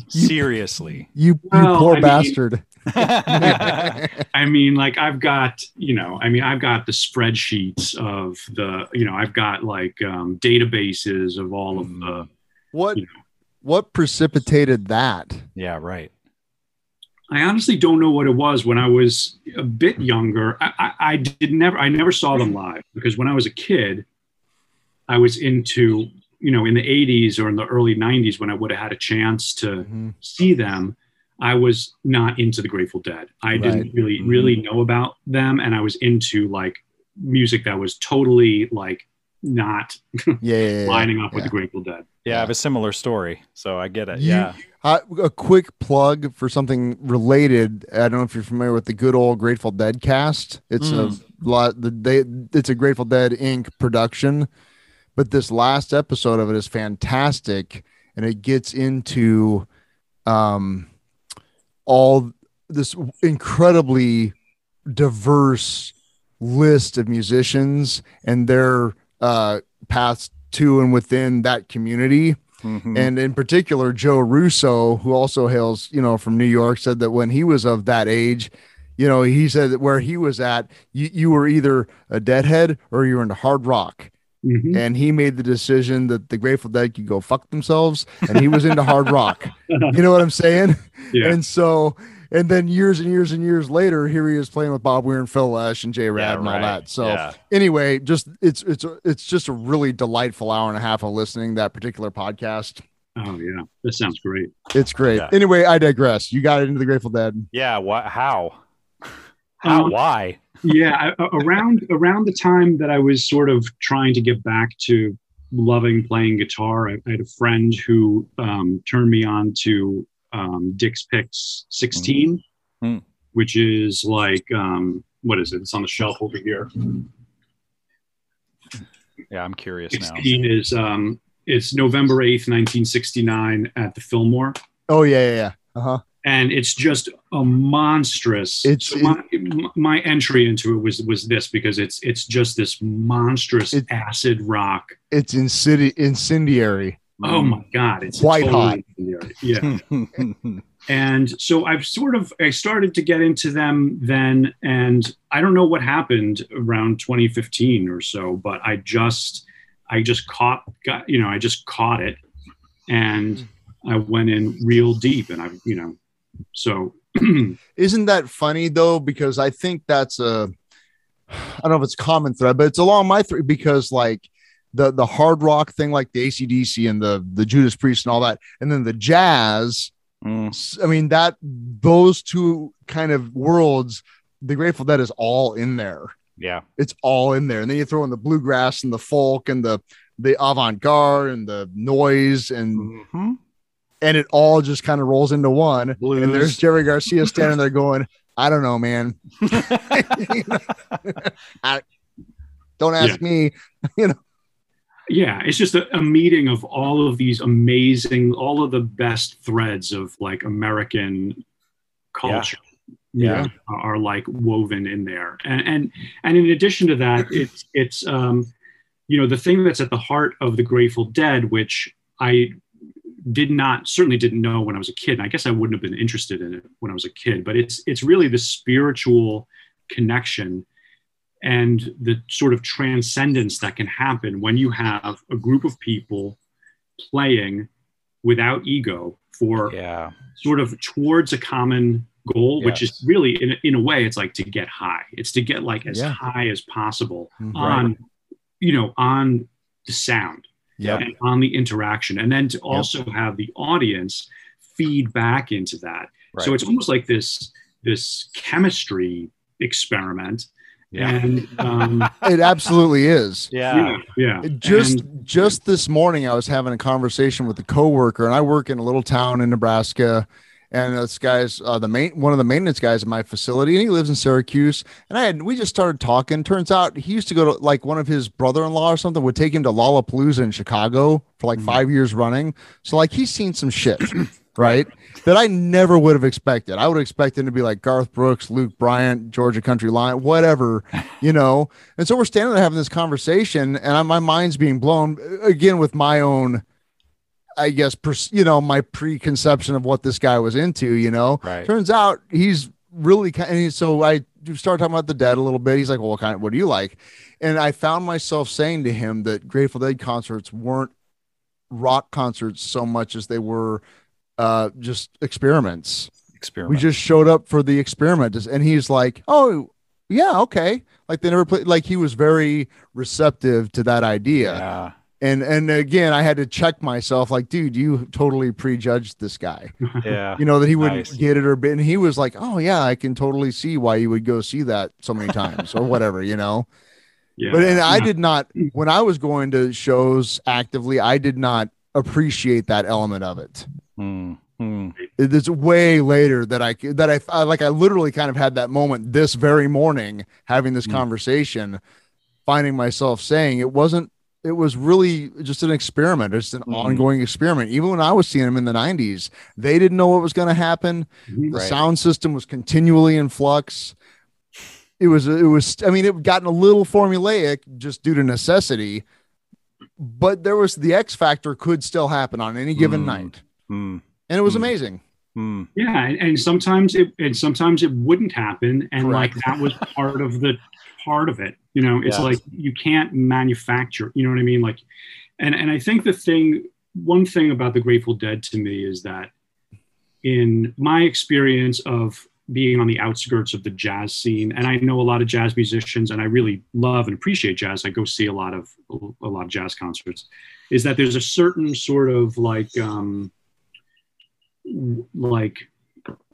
seriously. You poor bastard. I mean, like I've got the spreadsheets of the, I've got like databases of all of the. What precipitated that? Yeah, right. I honestly don't know what it was. When I was a bit younger, I never saw them live, because when I was a kid, I was into, in the 80s or in the early 90s, when I would have had a chance to see them, I was not into the Grateful Dead. I didn't really know about them. And I was into like music that was totally like not lining up with the Grateful Dead. Yeah, I have a similar story, so I get it. A quick plug for something related. I don't know if you're familiar with the good old Grateful Dead cast. It's it's a Grateful Dead Inc. production, but this last episode of it is fantastic, and it gets into all this incredibly diverse list of musicians and their paths to and within that community. And in particular, Joe Russo, who also hails, from New York, said that when he was of that age, he said that where he was at, you were either a Deadhead or you were into hard rock. And he made the decision that the Grateful Dead could go fuck themselves, and he was into hard rock. You know what I'm saying? Yeah. And so, and then years and years and years later, here he is playing with Bob Weir and Phil Lesh and Jay Rad and all that. So anyway, just it's just a really delightful hour and a half of listening, that particular podcast. Oh, yeah. That sounds great. It's great. Yeah. Anyway, I digress. You got into the Grateful Dead. Yeah. How? Why? Yeah. Around the time that I was sort of trying to get back to loving playing guitar, I had a friend who turned me on to Dick's Picks 16, which is like, what is it? It's on the shelf over here. Yeah, I'm curious 16 now. Is, it's November 8th, 1969 at the Fillmore. Oh, yeah. Uh-huh. And it's just a monstrous. My entry into it was this, because it's just this monstrous acid rock. It's incendiary. Oh, my God. It's quite totally hot. Incendiary. Yeah. And so I started to get into them then. And I don't know what happened around 2015 or so, but I just caught it, and I went in real deep, and so. Isn't that funny though? Because I think that's I don't know if it's a common thread, but it's along my thread, because like the hard rock thing, like the AC/DC and the Judas Priest and all that. And then the jazz, I mean, that those two kind of worlds, the Grateful Dead is all in there. Yeah, it's all in there. And then you throw in the bluegrass and the folk and the avant-garde and the noise and and it all just kind of rolls into one. Blues. And there's Jerry Garcia standing there going, I don't know, man. Don't ask me. Yeah, it's just a meeting of all of these amazing, all of the best threads of like American culture. Yeah. Yeah, are like woven in there, and in addition to that, it's the thing that's at the heart of the Grateful Dead, which I certainly didn't know when I was a kid. And I guess I wouldn't have been interested in it when I was a kid, but it's really the spiritual connection and the sort of transcendence that can happen when you have a group of people playing without ego for sort of towards a common goal, which is really in a way, it's like to get high. It's to get like as high as possible on the sound and on the interaction. And then to also have the audience feed back into that. Right. So it's almost like this chemistry experiment. Yeah. And it absolutely is. Yeah. Just this morning, I was having a conversation with a coworker, and I work in a little town in Nebraska. And this guy's one of the maintenance guys in my facility, and he lives in Syracuse. And we just started talking. Turns out he used to go to like one of his brother-in-law or something would take him to Lollapalooza in Chicago for like 5 years running. So like he's seen some shit, right? That I never would have expected. I would expect him to be like Garth Brooks, Luke Bryant, Georgia Country Line, whatever, And so we're standing there having this conversation, and my mind's being blown again with my own, I guess, my preconception of what this guy was into, right. Turns out he's really kind of, so I started talking about the Dead a little bit. He's like, well, what do you like? And I found myself saying to him that Grateful Dead concerts weren't rock concerts so much as they were just experiments. We just showed up for the experiment. And he's like, oh yeah, okay. Like they never played, like he was very receptive to that idea. Yeah. And again, I had to check myself like, dude, you totally prejudged this guy. Yeah. That he wouldn't get it or been. He was like, oh, yeah, I can totally see why you would go see that so many times or whatever, Yeah. But I did not, when I was going to shows actively, I did not appreciate that element of it. It's way later that I literally kind of had that moment this very morning, having this conversation, finding myself saying it was really just an experiment. It's an ongoing experiment. Even when I was seeing them in the 90s, they didn't know what was going to happen. The sound system was continually in flux. It had gotten a little formulaic just due to necessity, but there was the X factor could still happen on any given night. And it was amazing. Yeah. And sometimes it wouldn't happen. And like, that was part of it. Like you can't manufacture, what I mean? Like, and I think one thing about the Grateful Dead to me is that in my experience of being on the outskirts of the jazz scene. And I know a lot of jazz musicians, and I really love and appreciate jazz. I go see a lot of jazz concerts, is that there's a certain sort of like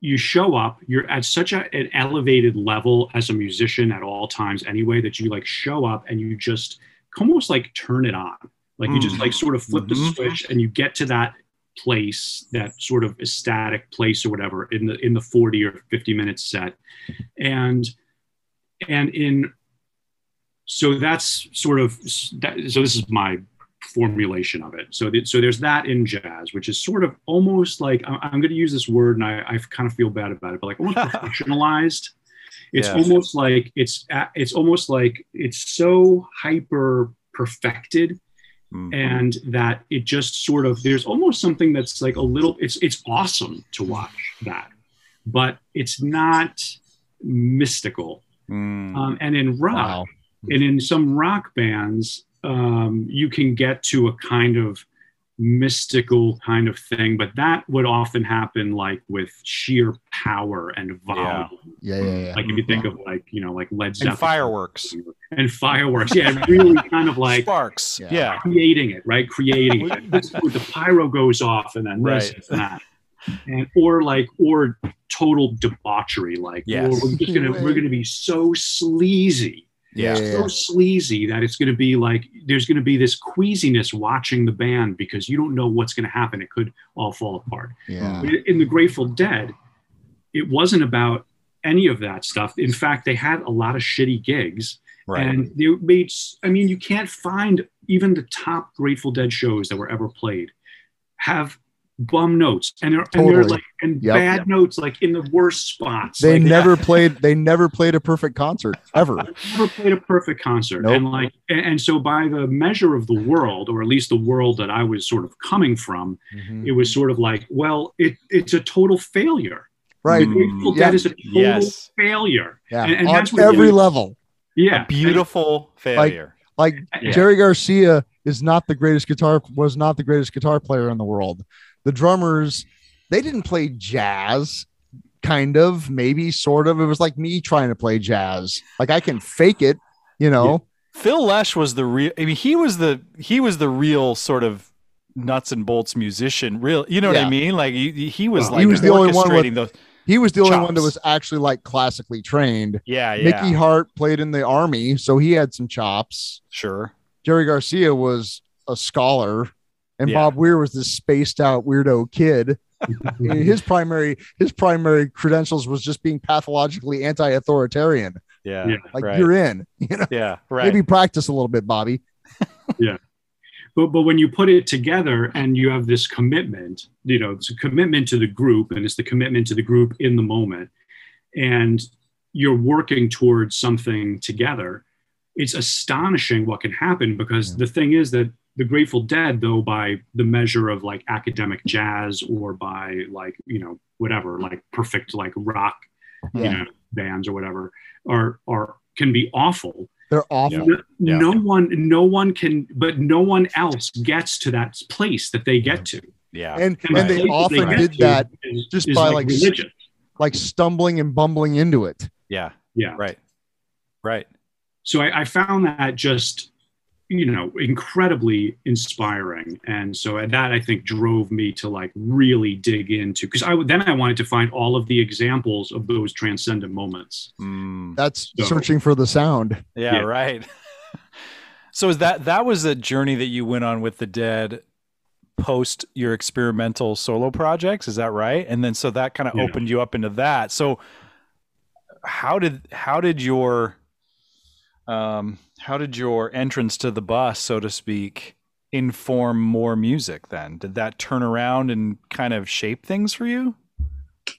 you show up, you're at such an elevated level as a musician at all times anyway, that you like show up and you just almost like turn it on. Like you just like sort of flip the switch and you get to that place, that sort of ecstatic place or whatever in the 40 or 50 minute set. So that's sort of, so this is my formulation of it. So there's that in jazz, which is sort of almost like, I'm going to use this word and I kind of feel bad about it, but like almost professionalized. It's almost like it's so hyper perfected. Mm-hmm. And that it just sort of, there's almost something that's like a little, it's awesome to watch that, but it's not mystical. And in rock, and in some rock bands, you can get to a kind of mystical kind of thing, but that would often happen like with sheer power and volume. Like if you think of like, you know, like Led Zeppelin. And fireworks. Yeah, really kind of like sparks. Yeah. Creating it, right? The pyro goes off and then this and that. Or total debauchery. Like, we're gonna be so sleazy. Sleazy that it's going to be like there's going to be this queasiness watching the band because you don't know what's going to happen. It could all fall apart. In the Grateful Dead, it wasn't about any of that stuff. In fact, they had a lot of shitty gigs, and they made. I mean, you can't find even the top Grateful Dead shows that were ever played have bum notes and bad notes, like in the worst spots. They never played a perfect concert ever. Nope. And so by the measure of the world, or at least the world that I was sort of coming from, it was sort of like, well, it's a total failure. Right. That is a total failure. Yeah. And on that's every level. Yeah. A beautiful failure. Like Jerry Garcia was not the greatest guitar player in the world. The drummers, they didn't play jazz, kind of, maybe, sort of. It was like me trying to play jazz. Like I can fake it, you know. Yeah. Phil Lesh was the real. I mean, he was the real sort of nuts and bolts musician. Real, you know what I mean? Like he was like he was the only one with those. He was the only one that was actually like classically trained. Yeah. Mickey Hart played in the army, so he had some chops. Sure. Jerry Garcia was a scholar. And Bob Weir was this spaced out weirdo kid. His primary credentials was just being pathologically anti-authoritarian. Yeah. Like you're in, you know, maybe practice a little bit, Bobby. But when you put it together and you have this commitment, you know, it's a commitment to the group and it's the commitment to the group in the moment. And you're working towards something together. It's astonishing what can happen because the thing is that the Grateful Dead, though, by the measure of like academic jazz or by like, you know, whatever, like perfect, like rock, you know, bands or whatever are can be awful. They're awful. No one else gets to that place that they get to. Yeah. And they often did that just by like religion, like stumbling and bumbling into it. Yeah. Yeah. Right. Right. So I found that just, you know, incredibly inspiring. And so that, I think, drove me to like really dig into, because I wanted to find all of the examples of those transcendent moments. That's searching for the sound. Yeah. Right. So is that was a journey that you went on with the Dead post your experimental solo projects. Is that right? And then, so that kind of opened you up into that. So how did your, how did your entrance to the bus, so to speak, inform more music then? Did that turn around and kind of shape things for you?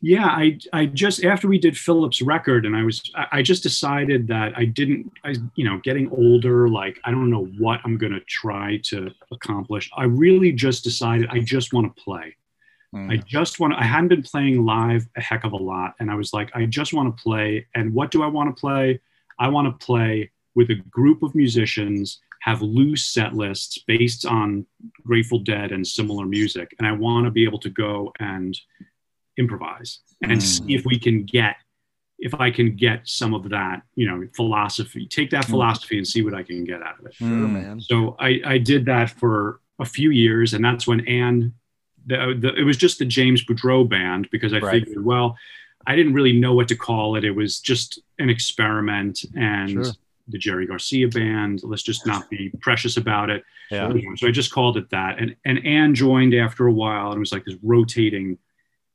Yeah, I just, after we did Philip's record and I just decided that getting older, like, I don't know what I'm going to try to accomplish. I really just decided I just want to play. I hadn't been playing live a heck of a lot. And I was like, I just want to play. And what do I want to play? I want to play with a group of musicians, have loose set lists based on Grateful Dead and similar music. And I want to be able to go and improvise. and see if we can get, if I can get some of that, you know, philosophy, take that philosophy and see what I can get out of it. Sure, man. So I did that for a few years, and that's when Anne, it was just the James Boudreau Band, because I figured, well, I didn't really know what to call it. It was just an experiment, and the Jerry Garcia Band, let's just not be precious about it. Yeah. So I just called it that. And Anne joined after a while, and it was like this rotating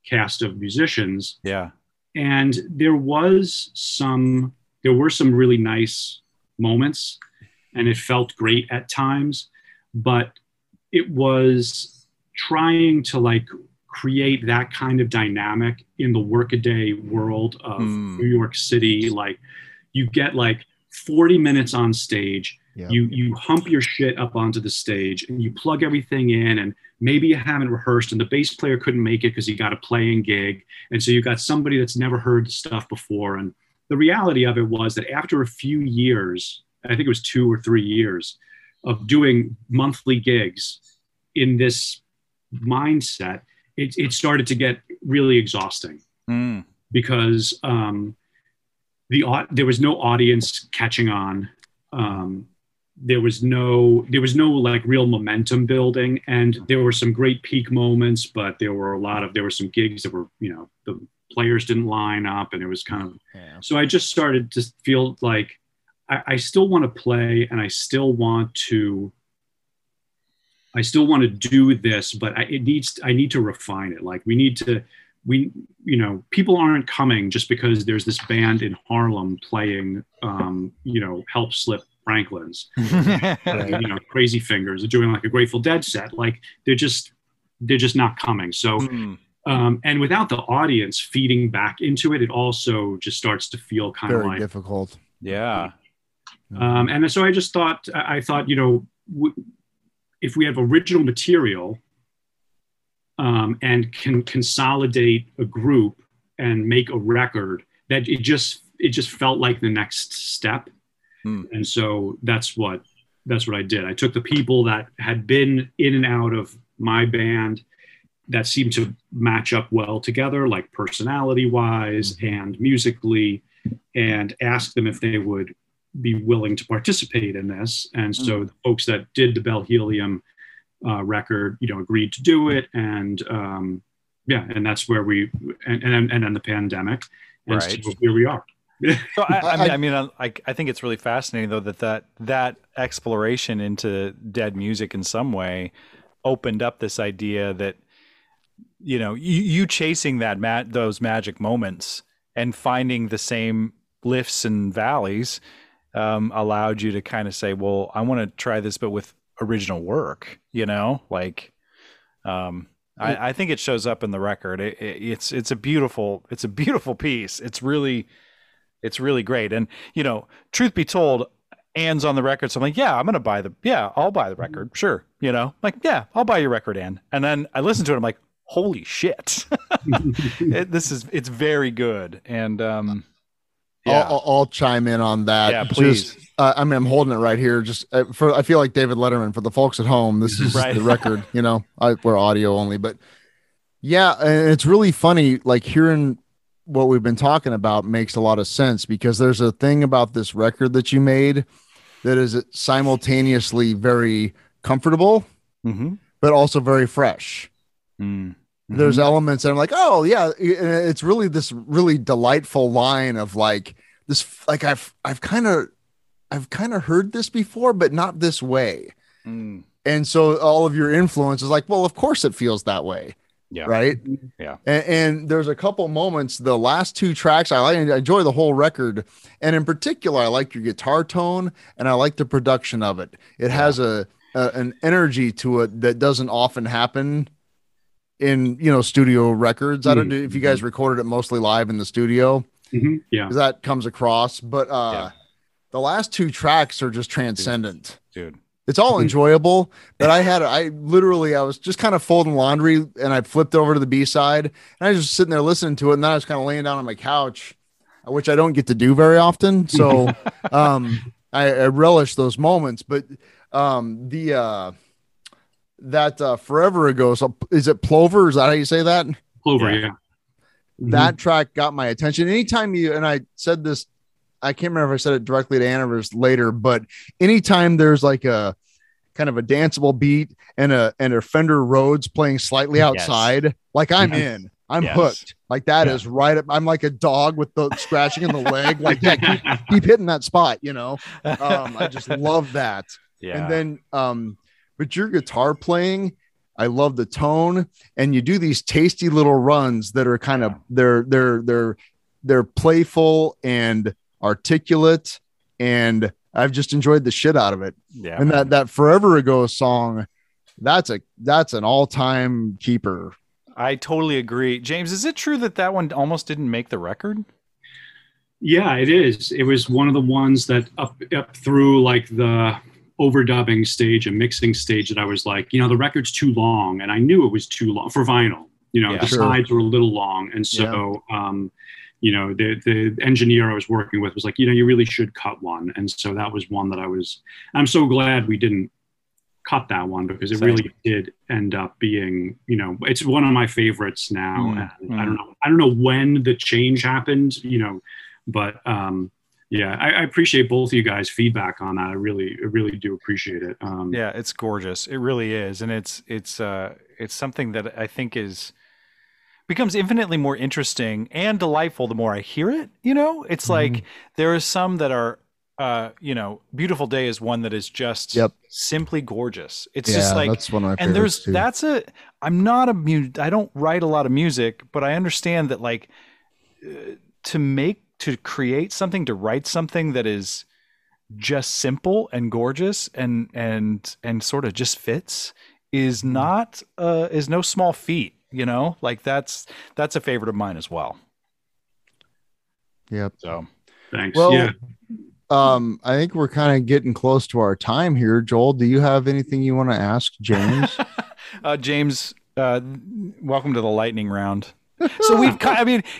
cast of musicians. Yeah. And there were some really nice moments, and it felt great at times, but it was trying to like create that kind of dynamic in the workaday world of New York City. Like you get like 40 minutes on stage, you hump your shit up onto the stage and you plug everything in, and maybe you haven't rehearsed and the bass player couldn't make it because he got a playing gig. And so you got somebody that's never heard stuff before. And the reality of it was that after a few years, I think it was 2 or 3 years of doing monthly gigs in this mindset, it started to get really exhausting because there was no audience catching on. There was no like real momentum building, and there were some great peak moments, but there were some gigs that were, you know, the players didn't line up, and it was kind of, so I just started to feel like I still want to play, and I still want to do this, but I need to refine it. Like you know, people aren't coming just because there's this band in Harlem playing, you know, Help Slip Franklin's, you know, Crazy Fingers, are doing like a Grateful Dead set. Like they're just not coming. So, and without the audience feeding back into it, it also just starts to feel kind of like difficult. Yeah. And so I thought, you know, if we have original material and can consolidate a group and make a record, that it just felt like the next step. And so that's what I did. I took the people that had been in and out of my band that seemed to match up well together, like personality wise and musically, and asked them if they would be willing to participate in this. And so the folks that did the Bell Helium record, you know, agreed to do it. And and that's where and then the pandemic, and so here we are. So I think it's really fascinating though that exploration into Dead music in some way opened up this idea that, you know, you chasing that those magic moments and finding the same lifts and valleys allowed you to kind of say, well, I want to try this, but with original work, you know, like, I think it shows up in the record. It's a beautiful piece. It's really great. And, you know, truth be told, Anne's on the record. So I'm like, I'll buy the record. Sure. You know, like, yeah, I'll buy your record, Anne. And then I listen to it. I'm like, holy shit, it's very good. And, I'll chime in on that. Yeah, please. Just, I'm holding it right here. Just I feel like David Letterman for the folks at home. This is the record. You know, we're audio only, but yeah, and it's really funny. Like hearing what we've been talking about makes a lot of sense, because there's a thing about this record that you made that is simultaneously very comfortable, but also very fresh. There's elements that I'm like, oh yeah, it's really this really delightful line of like this, like I've kind of heard this before, but not this way. And so all of your influence is like, well, of course it feels that way. Yeah. Right. Yeah. And there's a couple moments, the last two tracks, I enjoy the whole record. And in particular, I like your guitar tone, and I like the production of it. It has an energy to it that doesn't often happen in, you know, studio records. I don't know if you guys recorded it mostly live in the studio. Yeah. 'Cause that comes across, but the last two tracks are just transcendent. Dude. It's all enjoyable, but I was just kind of folding laundry, and I flipped over to the B-side, and I was just sitting there listening to it, and then I was kind of laying down on my couch, which I don't get to do very often. So I relish those moments, but Forever Ago, so is it Plover? Is that how you say that? Plover, yeah. That track got my attention. Anytime you, and I said this, I can't remember if I said it directly to Anna later, but anytime there's like a kind of a danceable beat and a Fender Rhodes playing slightly outside, like I'm in. I'm hooked. Like that is right up. I'm like a dog with the scratching in the leg. Like keep hitting that spot, you know? I just love that. Yeah. And then, but your guitar playing, I love the tone, and you do these tasty little runs that are kind of, they're playful and articulate. And I've just enjoyed the shit out of it. Yeah. And that Forever Ago song, that's an all time keeper. I totally agree. James, is it true that that one almost didn't make the record? Yeah, it is. It was one of the ones that up through like the overdubbing stage and mixing stage that I was like, you know, the record's too long. And I knew it was too long for vinyl. You know, the sides were a little long. And so, you know, the engineer I was working with was like, you know, you really should cut one. And so that was one that I'm so glad we didn't cut that one, because it really did end up being, you know, it's one of my favorites now. Mm. I don't know when the change happened, you know, but I appreciate both of you guys' feedback on that. I really do appreciate it. Yeah, it's gorgeous. It really is. And it's something that I think becomes infinitely more interesting and delightful the more I hear it. You know, it's like there are some that are, you know, Beautiful Day is one that is just simply gorgeous. It's just like, that's one of my favorites, and there's too. I don't write a lot of music, but I understand that like to create something, to write something that is just simple and gorgeous and sort of just fits is not is no small feat, you know, like that's a favorite of mine as well. Yep. So thanks. Well, I think we're kind of getting close to our time here. Joel, do you have anything you want to ask James? James, welcome to the lightning round. So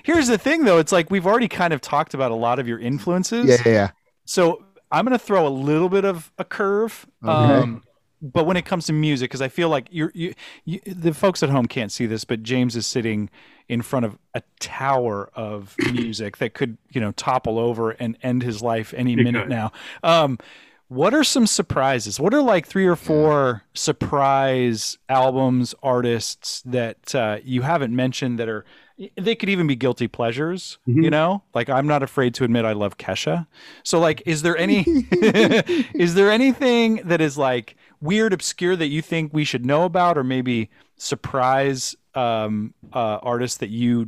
here's the thing though. It's like, we've already kind of talked about a lot of your influences. Yeah. So I'm going to throw a little bit of a curve, but when it comes to music, cause I feel like you, the folks at home can't see this, but James is sitting in front of a tower of music that could, you know, topple over and end his life any minute now. What are some surprises? What are like 3 or 4 surprise albums, artists that you haven't mentioned that they could even be guilty pleasures, you know, like I'm not afraid to admit I love Kesha. So like, is there anything that is like weird, obscure that you think we should know about, or maybe surprise artists that you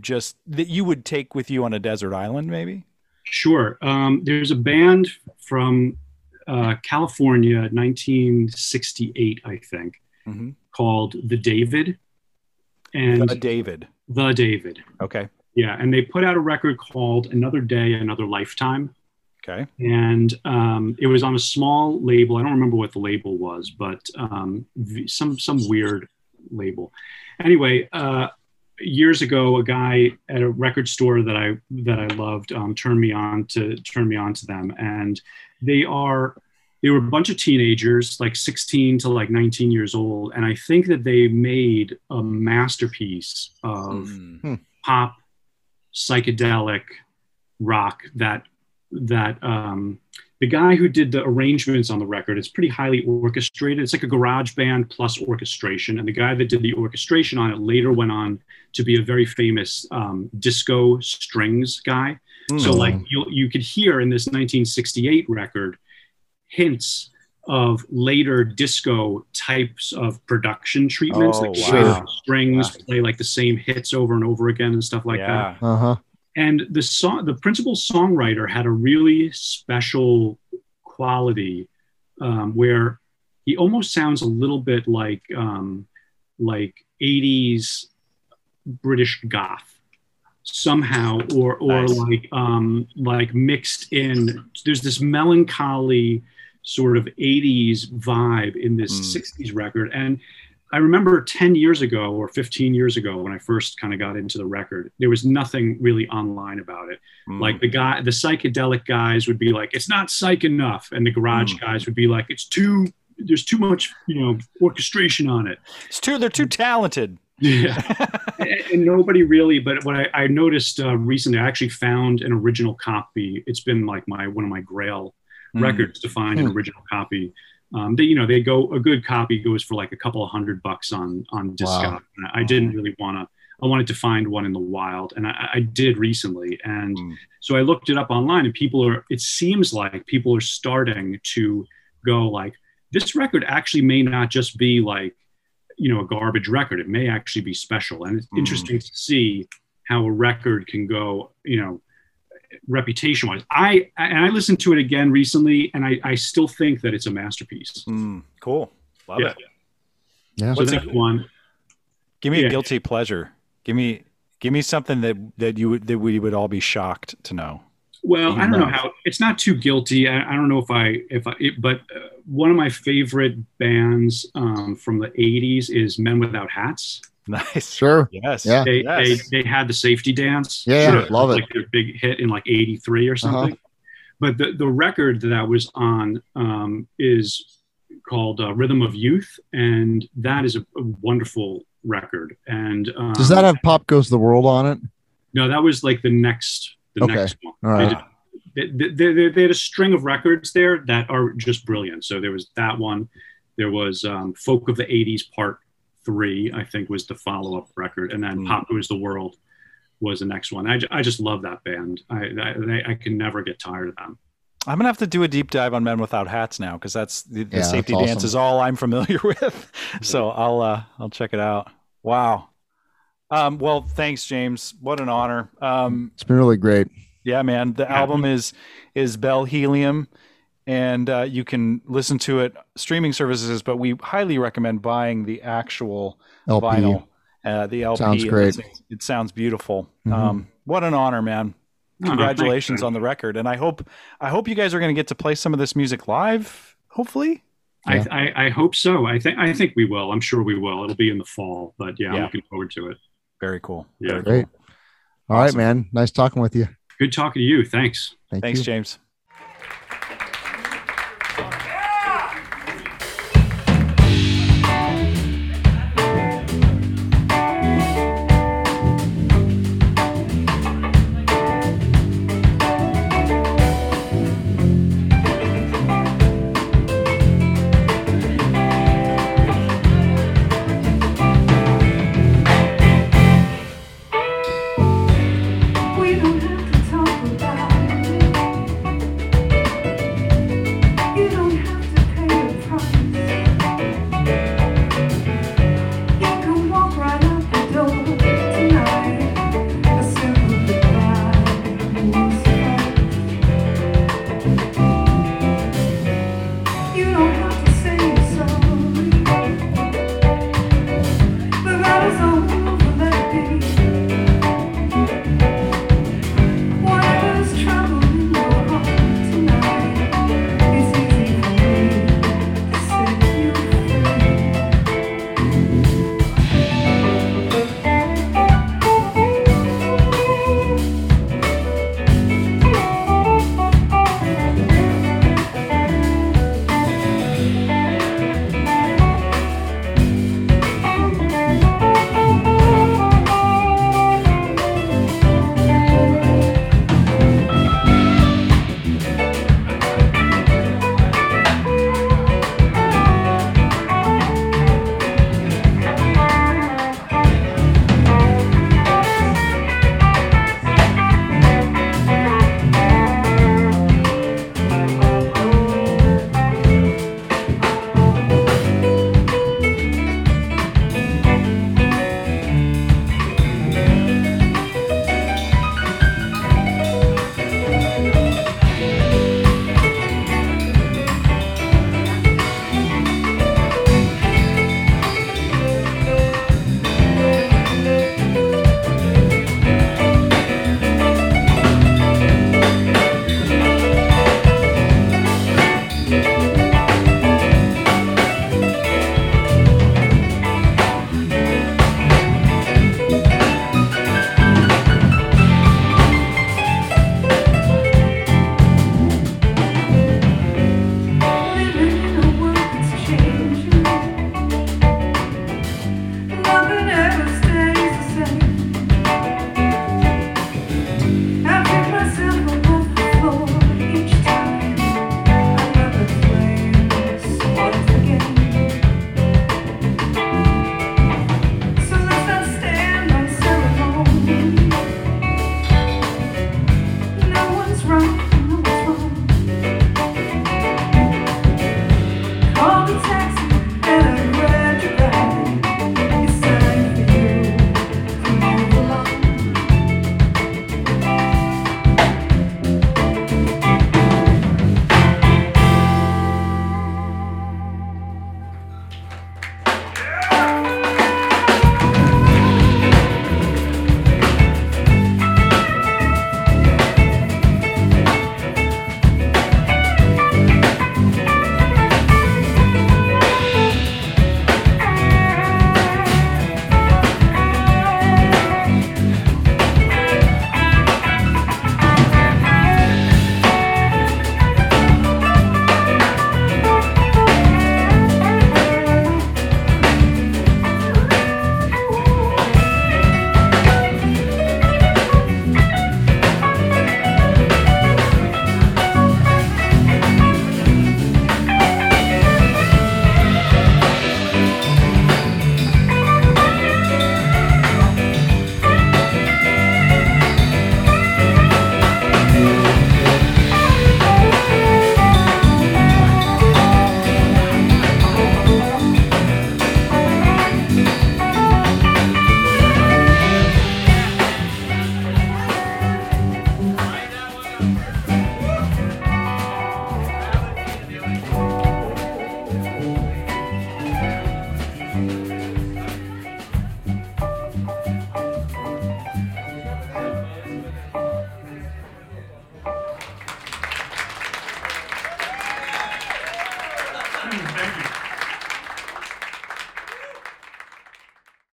would take with you on a desert island, maybe? Sure. There's a band from California, 1968, I think, called The David. And The David. Okay. Yeah. And they put out a record called Another Day, Another Lifetime. Okay. And it was on a small label. I don't remember what the label was, but some weird label. Anyway, years ago, a guy at a record store that I loved turned me on to them, and they were a bunch of teenagers, like 16 to like 19 years old, and I think that they made a masterpiece of pop, psychedelic rock that the guy who did the arrangements on the record, it's pretty highly orchestrated. It's like a garage band plus orchestration. And the guy that did the orchestration on it later went on to be a very famous disco strings guy. Mm. So like you could hear in this 1968 record hints of later disco types of production treatments, strings play like the same hits over and over again and stuff like that. Uh-huh. And the principal songwriter had a really special quality where he almost sounds a little bit like 80s British goth somehow, or like mixed in. There's this melancholy sort of 80s vibe in this 60s record. And I remember 10 years ago or 15 years ago when I first kind of got into the record, there was nothing really online about it. Mm. Like the psychedelic guys would be like, it's not psych enough. And the garage guys would be like, there's too much, you know, orchestration on it. They're too talented. Yeah. And nobody really, but what I noticed recently, I actually found an original copy. It's been like one of my grail records to find an original copy. A good copy goes for like a couple of $100 on discog. Wow. I didn't really I wanted to find one in the wild, and I did recently. And so I looked it up online, and it seems like people are starting to go like, this record actually may not just be like, a garbage record. It may actually be special. And it's interesting to see how a record can go, reputation wise. I listened to it again recently, and I still think that it's a masterpiece. Cool. Love it. Yeah. What's that one? Give me a guilty pleasure. Give me something that we would all be shocked to know. Well, I don't know how it's not too guilty. I don't know but one of my favorite bands from the 80s is Men Without Hats. Nice. Sure. Yes. Yeah. They had the safety dance. Yeah. Sure. Love it. Like their big hit in like 83 or something. But the record that was on is called Rhythm of Youth. And that is a wonderful record. And does that have Pop Goes the World on it? No, that was like the next one. All right. They had a string of records there that are just brilliant. So there was that one. There was Folk of the 80s Part 3, I think, was the follow-up record. And then Pop Goes the World was the next one. I just love that band. I can never get tired of them. I'm going to have to do a deep dive on Men Without Hats now, because that's the safety dance is all I'm familiar with. So I'll check it out. Wow. Well, thanks, James. What an honor. It's been really great. Yeah, man. The album is Bell Helium, and you can listen to it streaming services, but we highly recommend buying the actual LP. Vinyl. The LP. Sounds great. It sounds beautiful. What an honor, man. Congratulations on the record. And I hope you guys are going to get to play some of this music live, hopefully. Yeah. I hope so. I think we will. I'm sure we will. It'll be in the fall, but I'm looking forward to it. Very cool. Yeah. Very great. Cool. All right, man. Nice talking with you. Good talking to you. Thanks. Thanks, James.